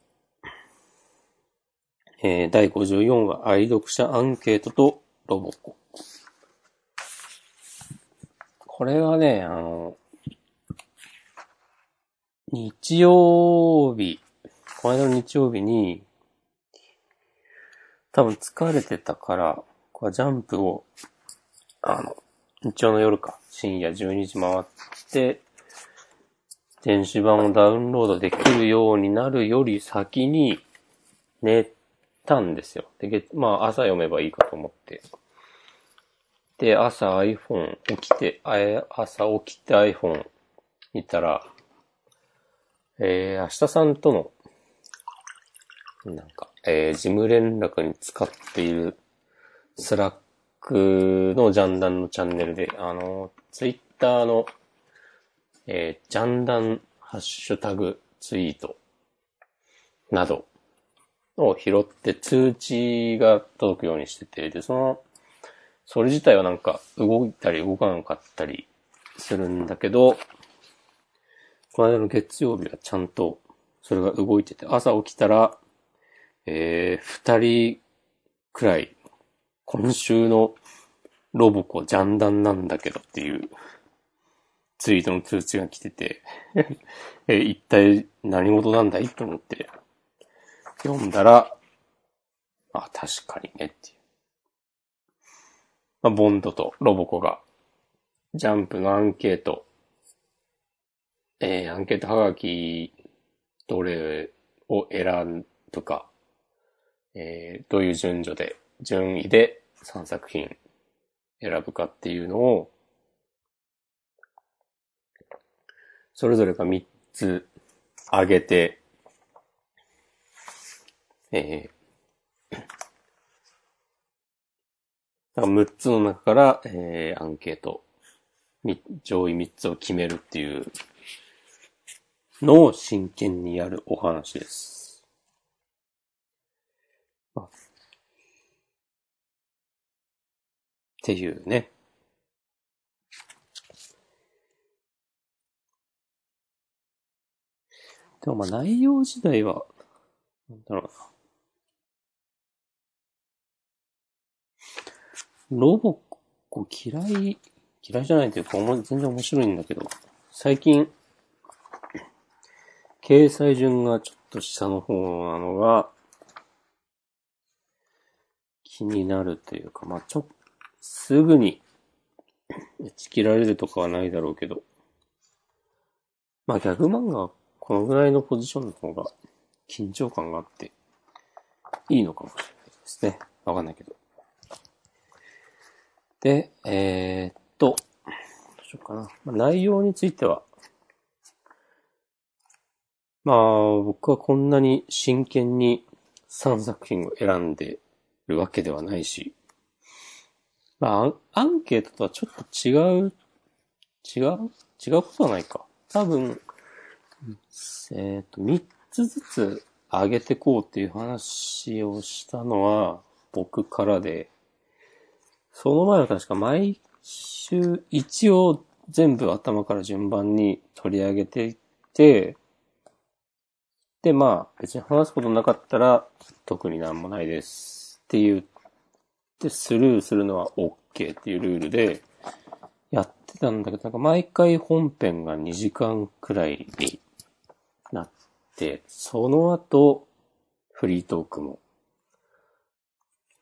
第54話、愛読者アンケートとロボコ。これはね、日曜日、この間の日曜日に、多分疲れてたから、これジャンプを、日曜の夜か、深夜12時回って、電子版をダウンロードできるようになるより先に、ネットたんですよ。で、まあ朝読めばいいかと思って。で、朝 iPhone 起きて、朝起きて iPhone 見たら、明日さんとの、なんか、事務連絡に使っているスラックのジャンダンのチャンネルで、Twitter の、ジャンダンハッシュタグツイートなど、を拾って通知が届くようにしてて、で、それ自体はなんか動いたり動かなかったりするんだけど、この間の月曜日はちゃんとそれが動いてて、朝起きたら、2人くらい、今週のロボコジャンダンなんだけどっていうツイートの通知が来てて、一体何事なんだいと思って、読んだら、あ、確かにねっていう。まあ、ボンドとロボコが、ジャンプのアンケート、アンケートはがき、どれを選ぶか、どういう順位で3作品選ぶかっていうのを、それぞれが3つ挙げて、6つの中から、アンケート、上位3つを決めるっていうのを真剣にやるお話です。っていうね。でもまあ内容自体は、なんだろうな。ロボコ嫌いじゃないというか、全然面白いんだけど、最近、掲載順がちょっと下の方なのが、気になるというか、まあ、すぐに、打ち切られるとかはないだろうけど、まあ、ギャグ漫画はこのぐらいのポジションの方が、緊張感があって、いいのかもしれないですね。わかんないけど。で、どうしようかな。内容については、まあ、僕はこんなに真剣に3作品を選んでるわけではないし、まあ、アンケートとはちょっと違うことはないか。多分、3つずつ上げてこうっていう話をしたのは、僕からで、その前は確か毎週一応全部頭から順番に取り上げていて、で、まあ別に話すことなかったら特になんもないですって言ってスルーするのは OK っていうルールでやってたんだけど、なんか毎回本編が2時間くらいになって、その後フリートークも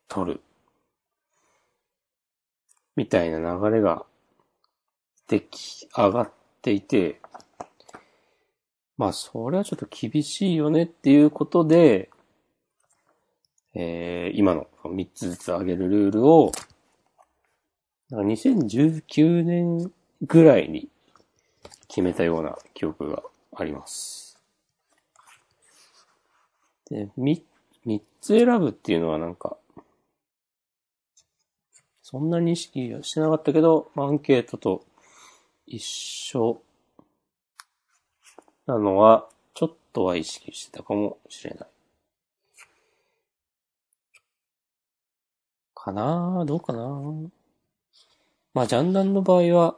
撮るみたいな流れが出来上がっていて、まあ、それはちょっと厳しいよねっていうことで、今の3つずつ上げるルールを、2019年ぐらいに決めたような記憶があります。で、3つ選ぶっていうのはなんか、そんなに意識はしてなかったけど、アンケートと一緒なのは、ちょっとは意識してたかもしれない。かなぁ、どうかなぁ。まあ、ジャンダンの場合は、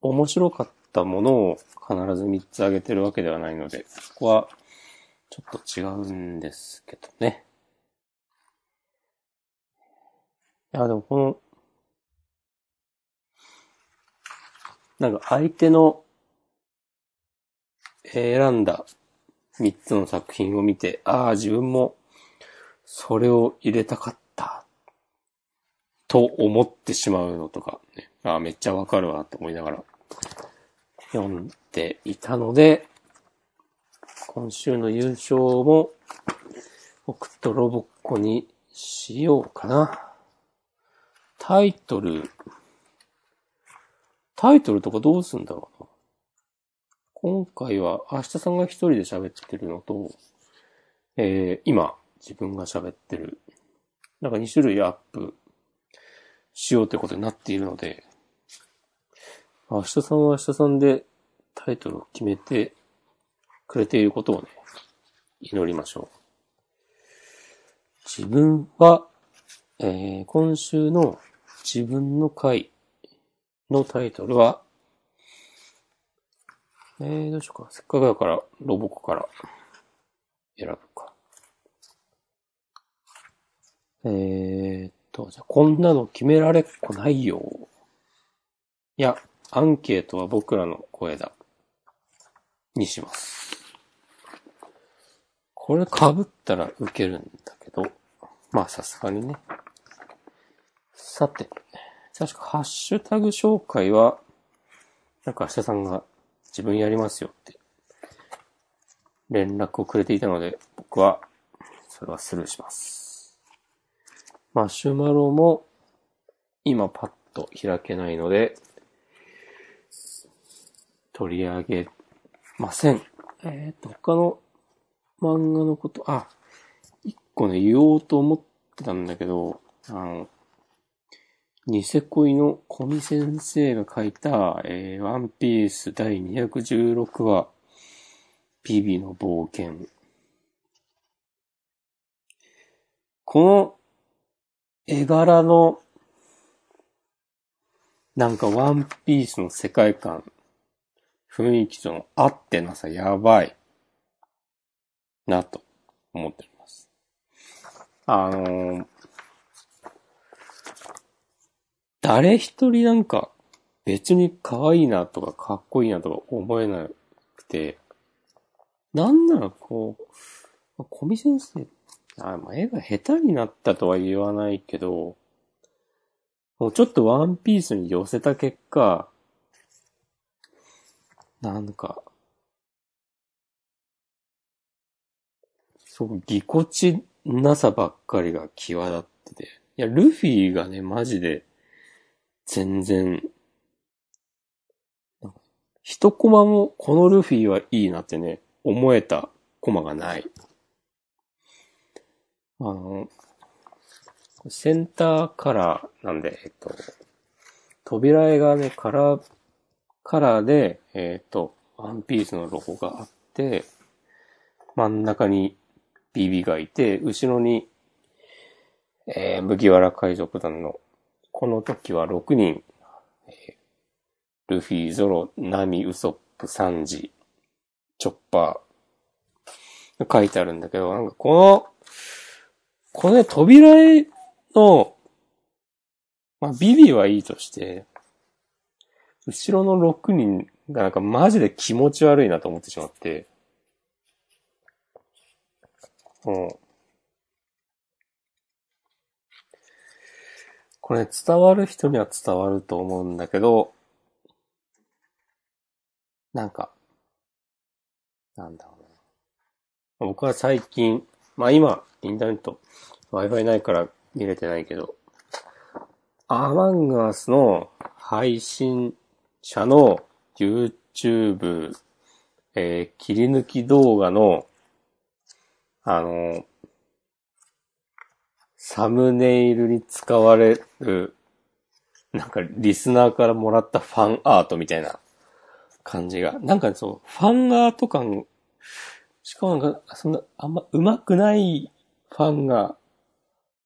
面白かったものを必ず3つ上げてるわけではないので、そこはちょっと違うんですけどね。いや、でもこの、なんか相手の選んだ3つの作品を見て、ああ、自分もそれを入れたかったと思ってしまうのとか、ね、ああ、めっちゃわかるわと思いながら読んでいたので、今週の優勝も僕とロボッコにしようかな。タイトルとかどうするんだろうな。今回は明日さんが一人で喋ってるのと、今自分が喋ってる。なんか2種類アップしようってことになっているので、明日さんは明日さんでタイトルを決めてくれていることをね、祈りましょう。自分は、今週の自分の回のタイトルは、どうしようか。せっかくだから、ロボコから選ぶか。じゃあこんなの決められっこないよ。いや、アンケートは僕らの声だ。にします。これ被ったら受けるんだけど、まあさすがにね。さて。確かハッシュタグ紹介は、なんか明日さんが自分やりますよって連絡をくれていたので、僕はそれはスルーします。マシュマロも今パッと開けないので、取り上げません。他の漫画のこと、一個ね、言おうと思ってたんだけど、ニセ恋の小見先生が書いた、ワンピース第216話、ビビの冒険。この絵柄の、なんかワンピースの世界観、雰囲気との合ってなさ、やばいなと思っております。誰一人なんか別に可愛いなとかかっこいいなとか思えなくて、なんならこう、小見先生、絵が下手になったとは言わないけど、もうちょっとワンピースに寄せた結果、なんか、そう、ぎこちなさばっかりが際立ってて、いや、ルフィがね、マジで、全然、一コマもこのルフィはいいなってね、思えたコマがない。センターカラーなんで、扉絵がね、カラーで、ワンピースのロゴがあって、真ん中に BB がいて、後ろに、麦わら海賊団の、この時は6人、ルフィ、ゾロ、ナミ、ウソップ、サンジ、チョッパー、書いてあるんだけど、なんかこのね、扉絵の、まあ、BB はいいとして、後ろの6人がなんかマジで気持ち悪いなと思ってしまって、これ、ね、伝わる人には伝わると思うんだけど、なんか、なんだろうね。僕は最近、まあ今、インターネット、Wi-Fi ないから見れてないけど、アマンガースの配信者の YouTube、切り抜き動画の、サムネイルに使われる、なんかリスナーからもらったファンアートみたいな感じが。なんかそう、ファンアート感、しかもなんか、そんな、あんま上手くないファンが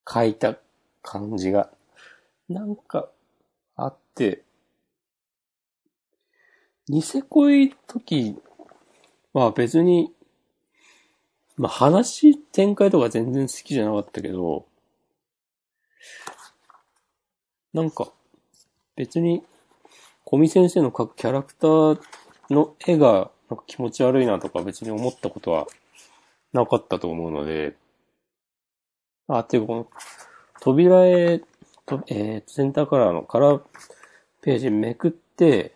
描いた感じが、なんか、あって、ニセ恋時は別に、まあ、話展開とか全然好きじゃなかったけど、なんか別に小見先生の描くキャラクターの絵がなんか気持ち悪いなとか別に思ったことはなかったと思うので、っていうかこの扉絵、センターカラーのカラーページめくって、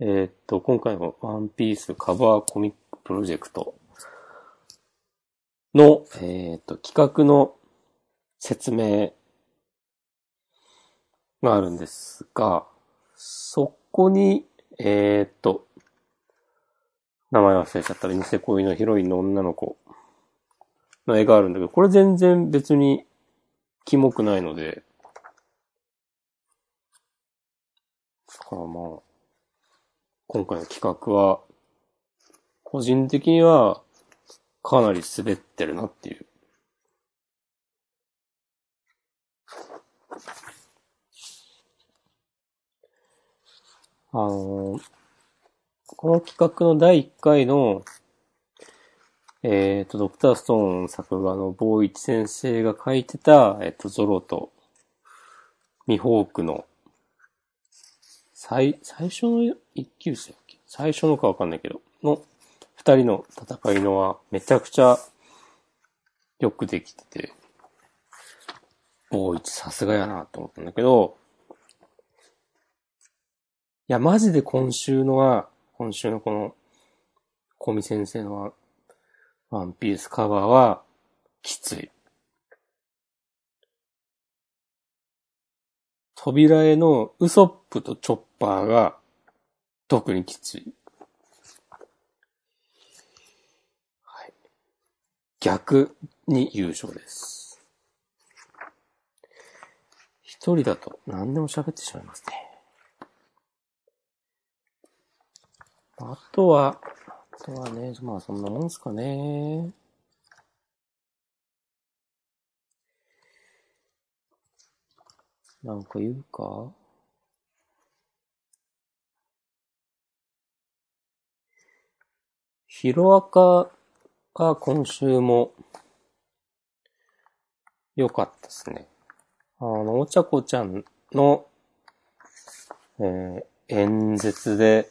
今回のワンピースカバーコミックプロジェクトの、企画の説明があるんですが、そこに、名前忘れちゃったらニセ恋のヒロインの女の子の絵があるんだけど、これ全然別にキモくないので、だからまあ、今回の企画は、個人的には、かなり滑ってるなっていう。この企画の第1回の、ドクターストーン作画の坊一先生が書いてた、ゾロとミホークの、最初の一級生だっけ？最初のかわかんないけど、の、二人の戦いのはめちゃくちゃよくできてて、ボーイチさすがやなと思ったんだけど、いやマジで今週のこの小見先生のワンピースカバーはきつい。扉絵のウソップとチョッパーが特にきつい。逆に優勝です。一人だと何でも喋ってしまいますね。あとはね、まあそんなもんすかね。なんか言うか？ヒロアカ今週も良かったですね。お茶子ちゃんの、演説で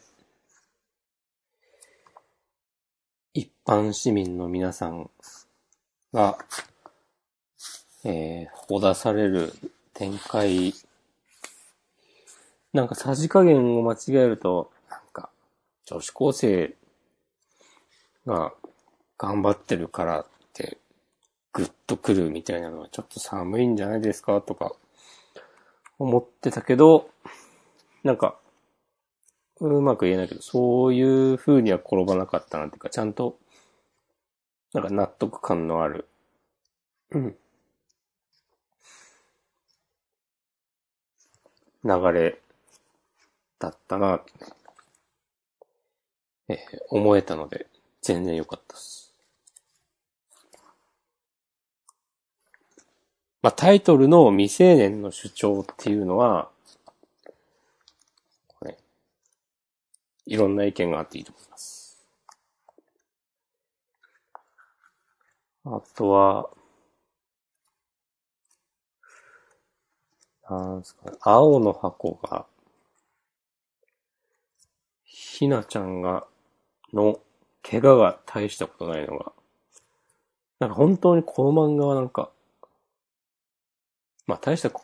一般市民の皆さんが、ほだされる展開、なんかさじ加減を間違えるとなんか女子高生が頑張ってるからってグッとくるみたいなのはちょっと寒いんじゃないですかとか思ってたけど、なんかうまく言えないけどそういう風には転ばなかったなっていうか、ちゃんとなんか納得感のある、流れだったなって、思えたので全然良かったです。まあ、タイトルの未成年の主張っていうのは、ね、いろんな意見があっていいと思います。あとは、なんですかね、青の箱が、ひなちゃんが、の、怪我が大したことないのが、なんか本当にこの漫画はなんか、まあ大した怪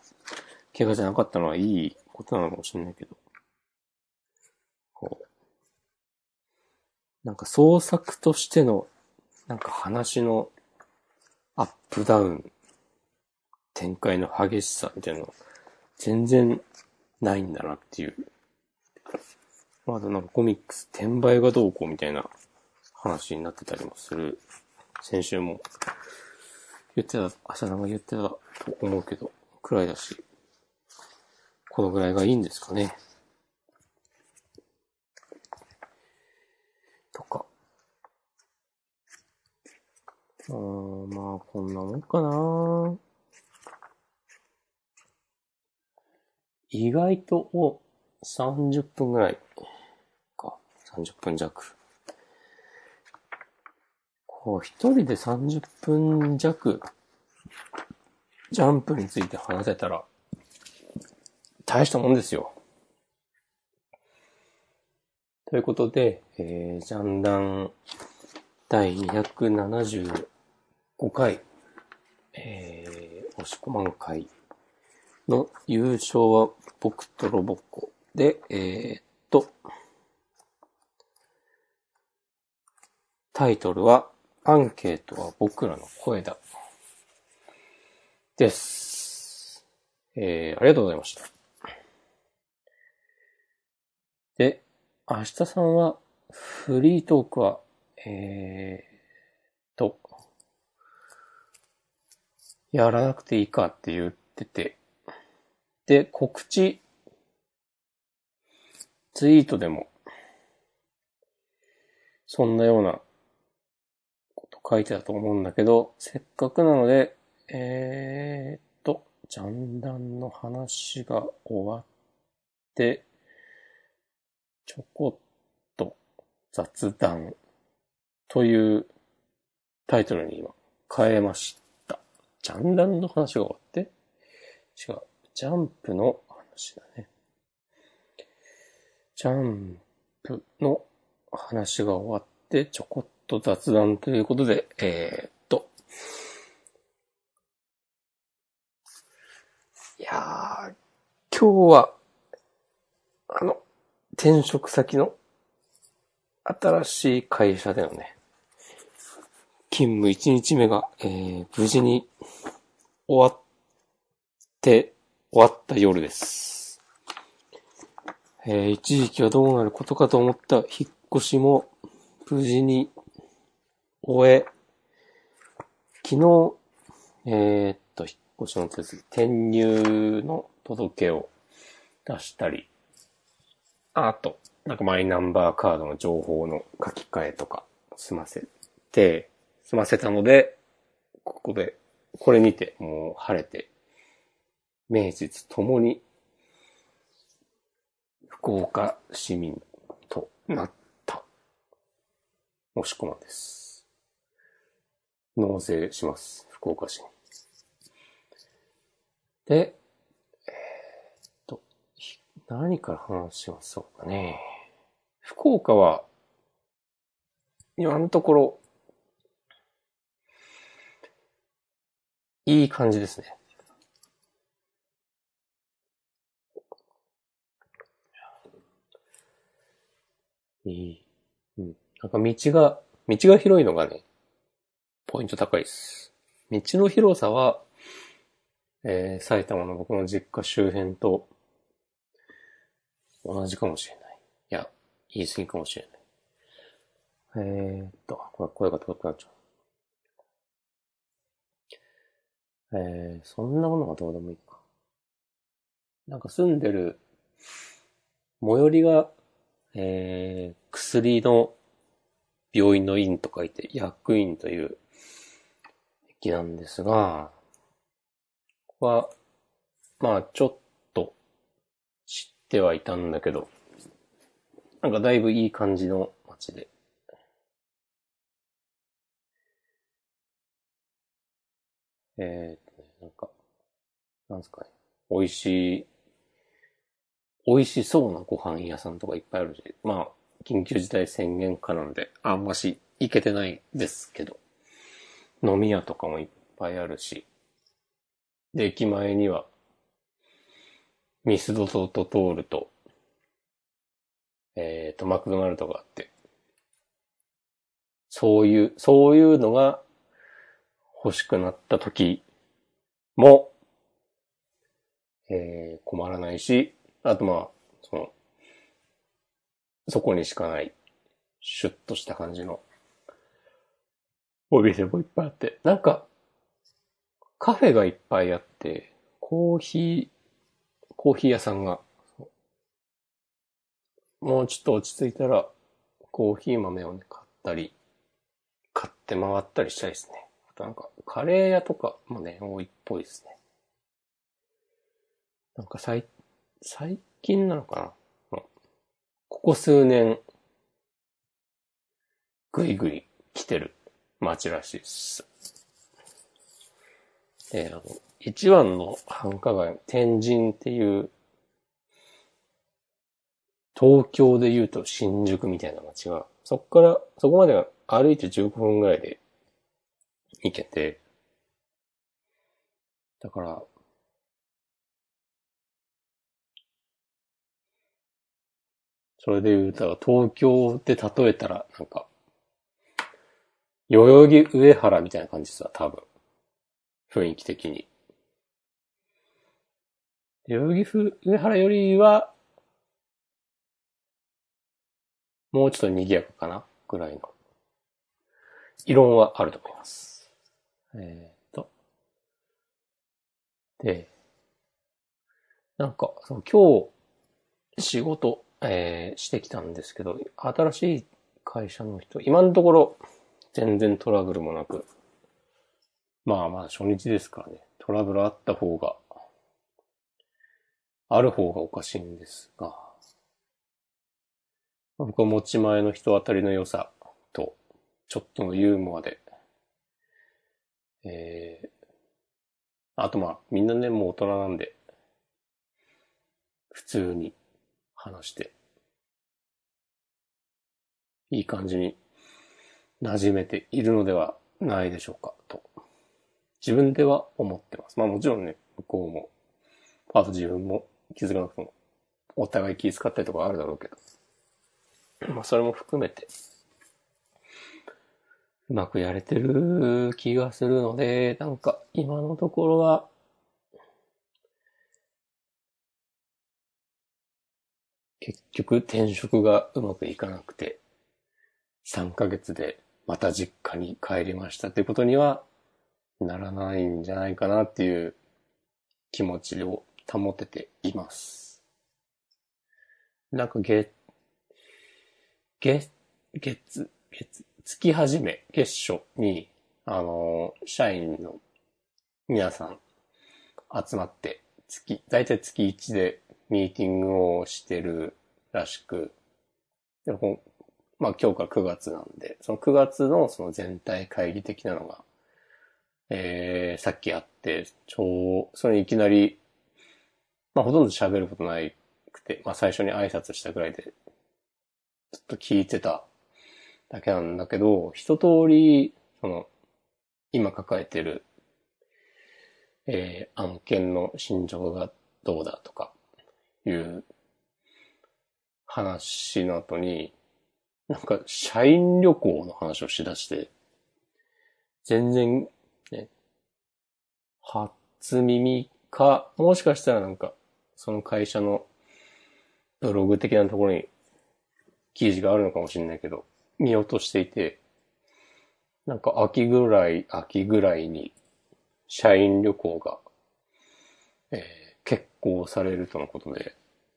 我じゃなかったのはいいことなのかもしれないけど、こう、なんか創作としての、なんか話のアップダウン、展開の激しさみたいなの、全然ないんだなっていう。まだなんかコミックス転売がどうこうみたいな話になってたりもする。先週も言ってた、朝なんか言ってたと思うけど、くらいだし、このぐらいがいいんですかね。とか。まあこんなもんかな。意外と30分ぐらいか、30分弱。こう一人で30分弱ジャンプについて話せたら大したもんですよ。ということで、ジャンダン第275回、押し込まん会の優勝は僕とロボコで、タイトルはアンケートは僕らの声だです。ありがとうございました。で、明日さんはフリートークは、やらなくていいかって言ってて、で、告知、ツイートでも、そんなようなこと書いてたと思うんだけど、せっかくなので、ジャンダンの話が終わって、ちょこっと雑談というタイトルに今変えました。ジャンダンの話が終わって？違う。ジャンプの話だね。ジャンプの話が終わって、ちょこっと雑談ということで、いやー、今日は、転職先の新しい会社でのね、勤務1日目が、無事に終わった夜です。一時期はどうなることかと思った引っ越しも無事に終え、昨日、引っ越しの手続き、転入の届けを出したり、あと、なんかマイナンバーカードの情報の書き換えとか済ませたので、これにてもう晴れて、名実ともに福岡市民となった押し込まんです。納税します、福岡市に。で、何から話しましょうかね。福岡は今のところいい感じですね。うん。なんか道が広いのがね、ポイント高いです。道の広さは、埼玉の僕の実家周辺と同じかもしれない。いや、言い過ぎかもしれない。声が遠くなっちゃう。そんなものがどうでもいいか。なんか住んでる、最寄りが、薬の病院の院と書いて薬院という駅なんですが、は、まあちょっと知ってはいたんだけど、なんかだいぶいい感じの街で。なんですかね。美味しそうなご飯屋さんとかいっぱいあるし、まあ、緊急事態宣言下なんで、あんまし行けてないですけど、飲み屋とかもいっぱいあるし、で、駅前には、ミスドと通ると、マクドナルドがあって、そういうのが欲しくなった時も、困らないし、あとまあ、そこにしかない、シュッとした感じの、お店もいっぱいあって、なんか、カフェがいっぱいあって、コーヒー屋さんが、もうちょっと落ち着いたら、コーヒー豆をね、買って回ったりしたいですね。あとなんか、カレー屋とかもね、多いっぽいですね。なんか最近なのかな、ここ数年ぐいぐい来てる街らしいです。で、一番の繁華街、天神っていう東京で言うと新宿みたいな街が、そこまで歩いて15分ぐらいで行けて、だからそれで言うたら、東京で例えたら、なんか、代々木上原みたいな感じさ、多分。雰囲気的に。代々木上原よりは、もうちょっと賑やかかなぐらいの、異論はあると思います。で、なんか、今日、仕事、してきたんですけど、新しい会社の人、今のところ全然トラブルもなく、まあまあ初日ですからね、トラブルあった方が、ある方がおかしいんですが、僕は持ち前の人当たりの良さと、ちょっとのユーモアで、あとまあみんなね、もう大人なんで、普通に、話して、いい感じに馴染めているのではないでしょうか、と。自分では思ってます。まあもちろんね、向こうも、あと自分も気づかなくても、お互い気遣ったりとかあるだろうけど。まあそれも含めて、うまくやれてる気がするので、なんか今のところは、結局転職がうまくいかなくて、3ヶ月でまた実家に帰りましたってことにはならないんじゃないかなっていう気持ちを保てています。なんか月始め、月初に、社員の皆さん集まって、大体月1で、ミーティングをしてるらしく、でもまあ今日から9月なんで、その9月のその全体会議的なのが、さっきあって、それにいきなり、まあほとんど喋ることないくて、まあ最初に挨拶したぐらいで、ずっと聞いてただけなんだけど、一通り、今抱えてる、案件の進捗がどうだとか、いう話の後に、なんか社員旅行の話をしだして、全然、ね、初耳か、もしかしたらなんか、その会社のブログ的なところに記事があるのかもしれないけど、見落としていて、なんか秋ぐらいに社員旅行が、結構されるとのことで、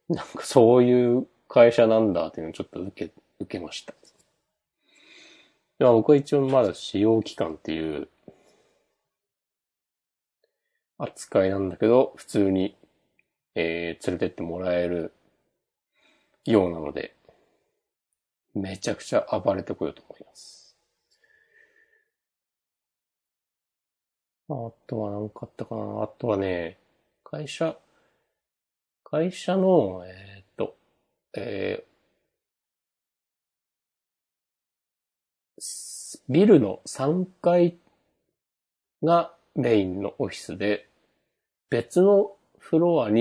なんかそういう会社なんだっていうのをちょっと受けました。僕は一応まだ試用期間っていう、扱いなんだけど、普通に、連れてってもらえるようなので、めちゃくちゃ暴れてこようと思います。あとは何かあったかな。あとはね、会社の、ビルの3階がメインのオフィスで、別のフロアの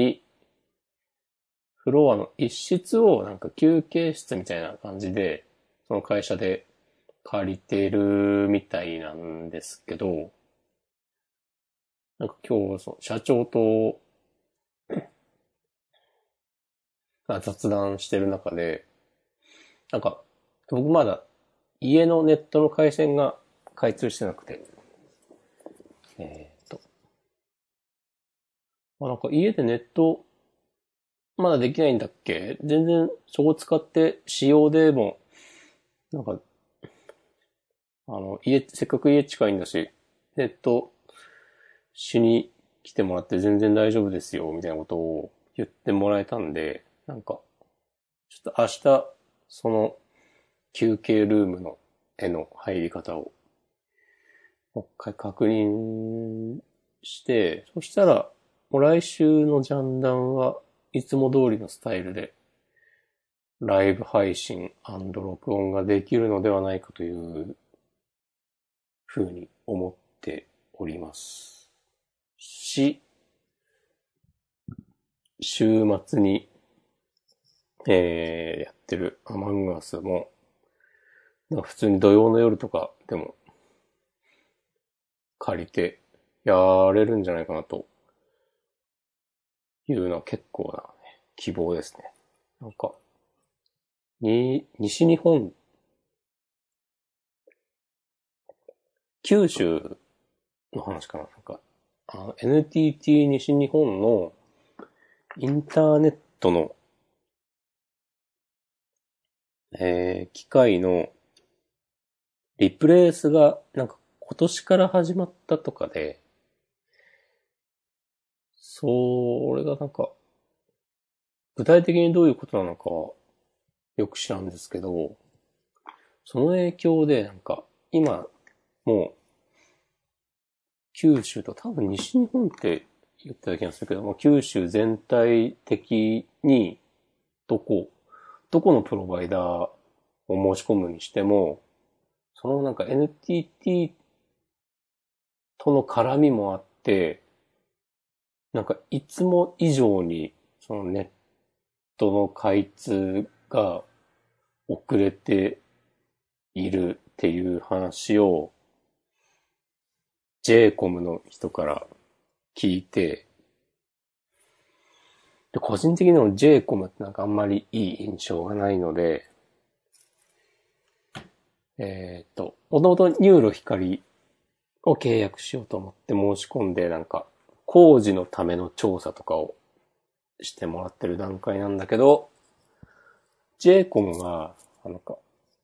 一室をなんか休憩室みたいな感じで、その会社で借りてるみたいなんですけど、なんか今日、社長と雑談してる中で、なんか僕まだ家のネットの回線が開通してなくて、なんか家でネットまだできないんだっけ？全然そこ使って使用でも、なんか、せっかく家近いんだし、ネットしに来てもらって全然大丈夫ですよ、みたいなことを言ってもらえたんで、なんか、ちょっと明日、その休憩ルームの絵の入り方を、もう一回確認して、そしたら、もう来週のジャンダンはいつも通りのスタイルでライブ配信&録音ができるのではないかというふうに思っておりますし、週末に、やってるアマンガスも普通に土曜の夜とかでも借りてやれるんじゃないかなというのは結構な、ね、希望ですね。なんか、西日本、九州の話かな。なんか、NTT 西日本のインターネットの、機械のリプレイスが、なんか今年から始まったとかで、それがなんか、具体的にどういうことなのかはよく知らんですけど、その影響でなんか、今、もう、九州と多分西日本って言った気がするけども、九州全体的に、どこのプロバイダーを申し込むにしても、そのなんか NTT との絡みもあって、なんか、いつも以上に、そのネットの開通が遅れているっていう話を、ジェイコムの人から聞いて、で、個人的にもジェイコムってなんかあんまりいい印象がないので、もともとニューロ光を契約しようと思って申し込んで、なんか、工事のための調査とかをしてもらってる段階なんだけど、ジェイコムが、なんか、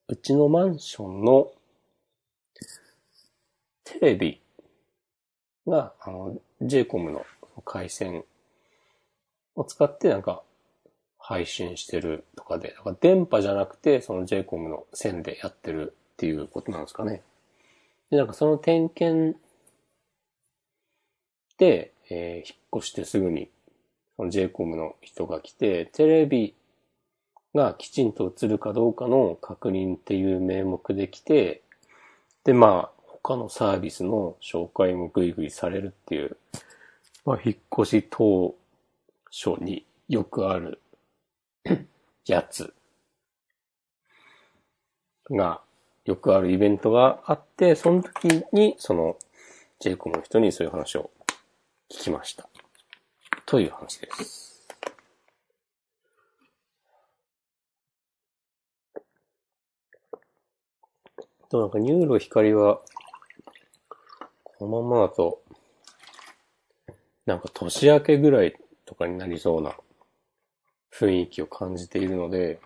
うちのマンションのテレビが、ジェイコムの回線を使ってなんか配信してるとかで、なんか電波じゃなくて、そのジェイコムの線でやってるっていうことなんですかね。で、なんかその点検で、引っ越してすぐに、ジェイコムの人が来て、テレビがきちんと映るかどうかの確認っていう名目で来て、で、まあ、他のサービスの紹介もぐいぐいされるっていう、まあ、引っ越し当初によくあるやつが、よくあるイベントがあって、その時に、ジェイコムの人にそういう話を聞きましたという話です。となんかニューロ光はこのままだとなんか年明けぐらいとかになりそうな雰囲気を感じているので、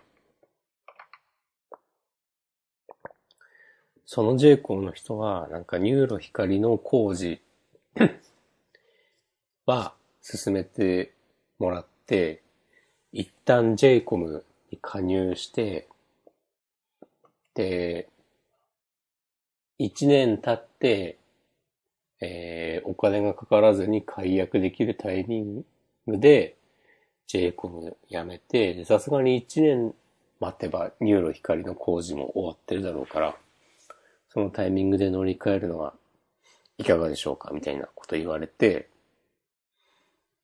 そのジェイコムの人はなんかニューロ光の工事は進めてもらって、一旦 ジェイコムに加入して、で、1年経って、お金がかからずに解約できるタイミングで、ジェイコム辞めて、さすがに1年待てばニューロ光の工事も終わってるだろうから、そのタイミングで乗り換えるのはいかがでしょうかみたいなこと言われて、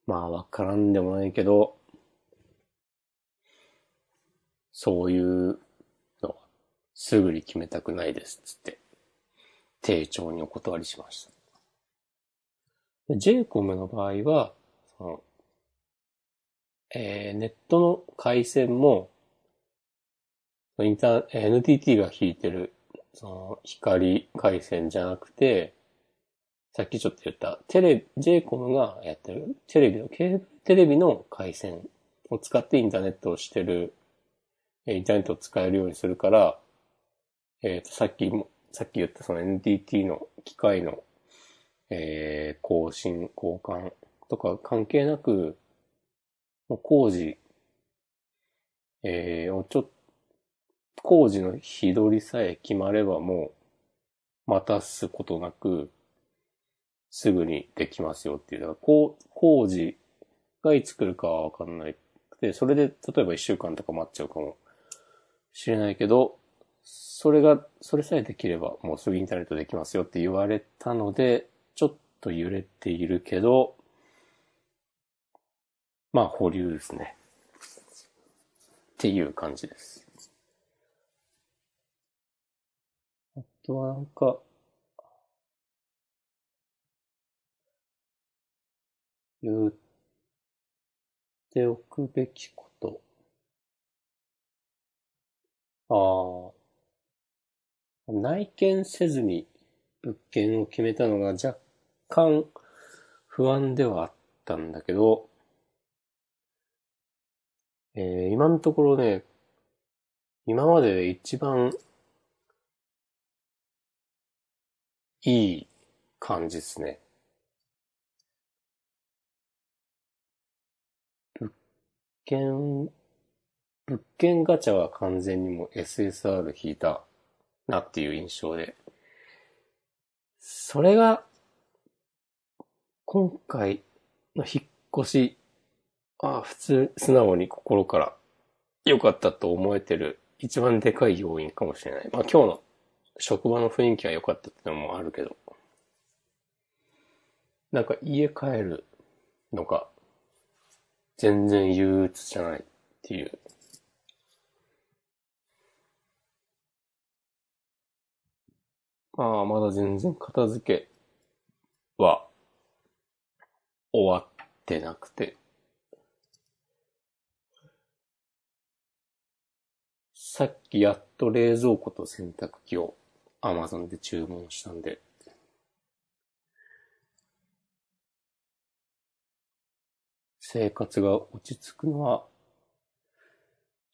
まあわからんでもないけど、そういうのすぐに決めたくないですっつって、丁重にお断りしました。ジェイコムの場合は、そのネットの回線も、NTT が引いてるその光回線じゃなくて、さっきちょっと言ったジェイコムがやってるテレビの回線を使ってインターネットを使えるようにするから、さっき言ったその NTT の機械の、更新、交換とか関係なく、工事、工事の日取りさえ決まればもう待たすことなくすぐにできますよっていう。だから工事がいつ来るかはわかんない。で、それで例えば1週間とか待っちゃうかもしれないけど、それさえできればもうすぐインターネットできますよって言われたので、ちょっと揺れているけど、まあ保留ですね。っていう感じです。あとはなんか、言っておくべきこと。内見せずに物件を決めたのが若干不安ではあったんだけど、今のところね、今までで一番いい感じですね。物件ガチャは完全にもう SSR 引いたなっていう印象で。それが、今回の引っ越し、素直に心から良かったと思えてる一番でかい要因かもしれない。まあ今日の職場の雰囲気は良かったってのもあるけど。なんか家帰るのが全然憂鬱じゃないっていう。まだ全然片付けは終わってなくて。さっきやっと冷蔵庫と洗濯機を Amazon で注文したんで。生活が落ち着くのは、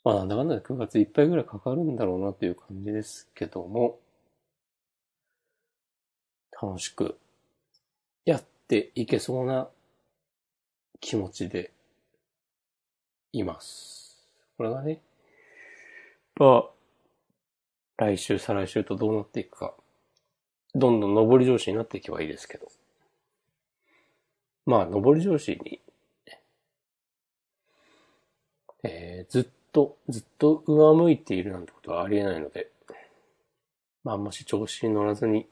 なんだかんだ9月いっぱいぐらいかかるんだろうなという感じですけども、楽しくやっていけそうな気持ちでいます。これがね、来週、再来週とどうなっていくか、どんどん上り調子になっていけばいいですけど。上り調子に、ずっと上向いているなんてことはありえないので、あんまし調子に乗らずに、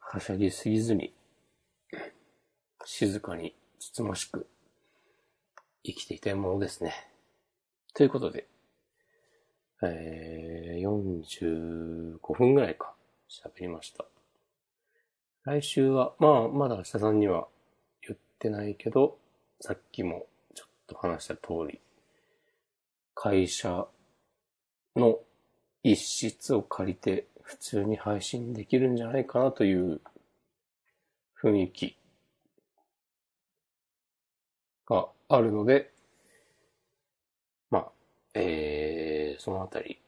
はしゃぎすぎずに、静かに、つつましく、生きていたいものですね。ということで、45分ぐらいか、喋りました。来週は、まだ明日さんには言ってないけど、さっきもちょっと話した通り、会社の一室を借りて普通に配信できるんじゃないかなという雰囲気があるので、そのあたり、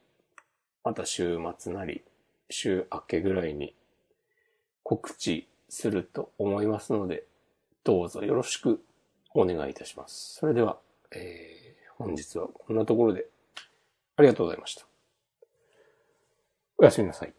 また週末なり、週明けぐらいに告知すると思いますので、どうぞよろしくお願いいたします。それでは、本日はこんなところでありがとうございました。おやすみなさい。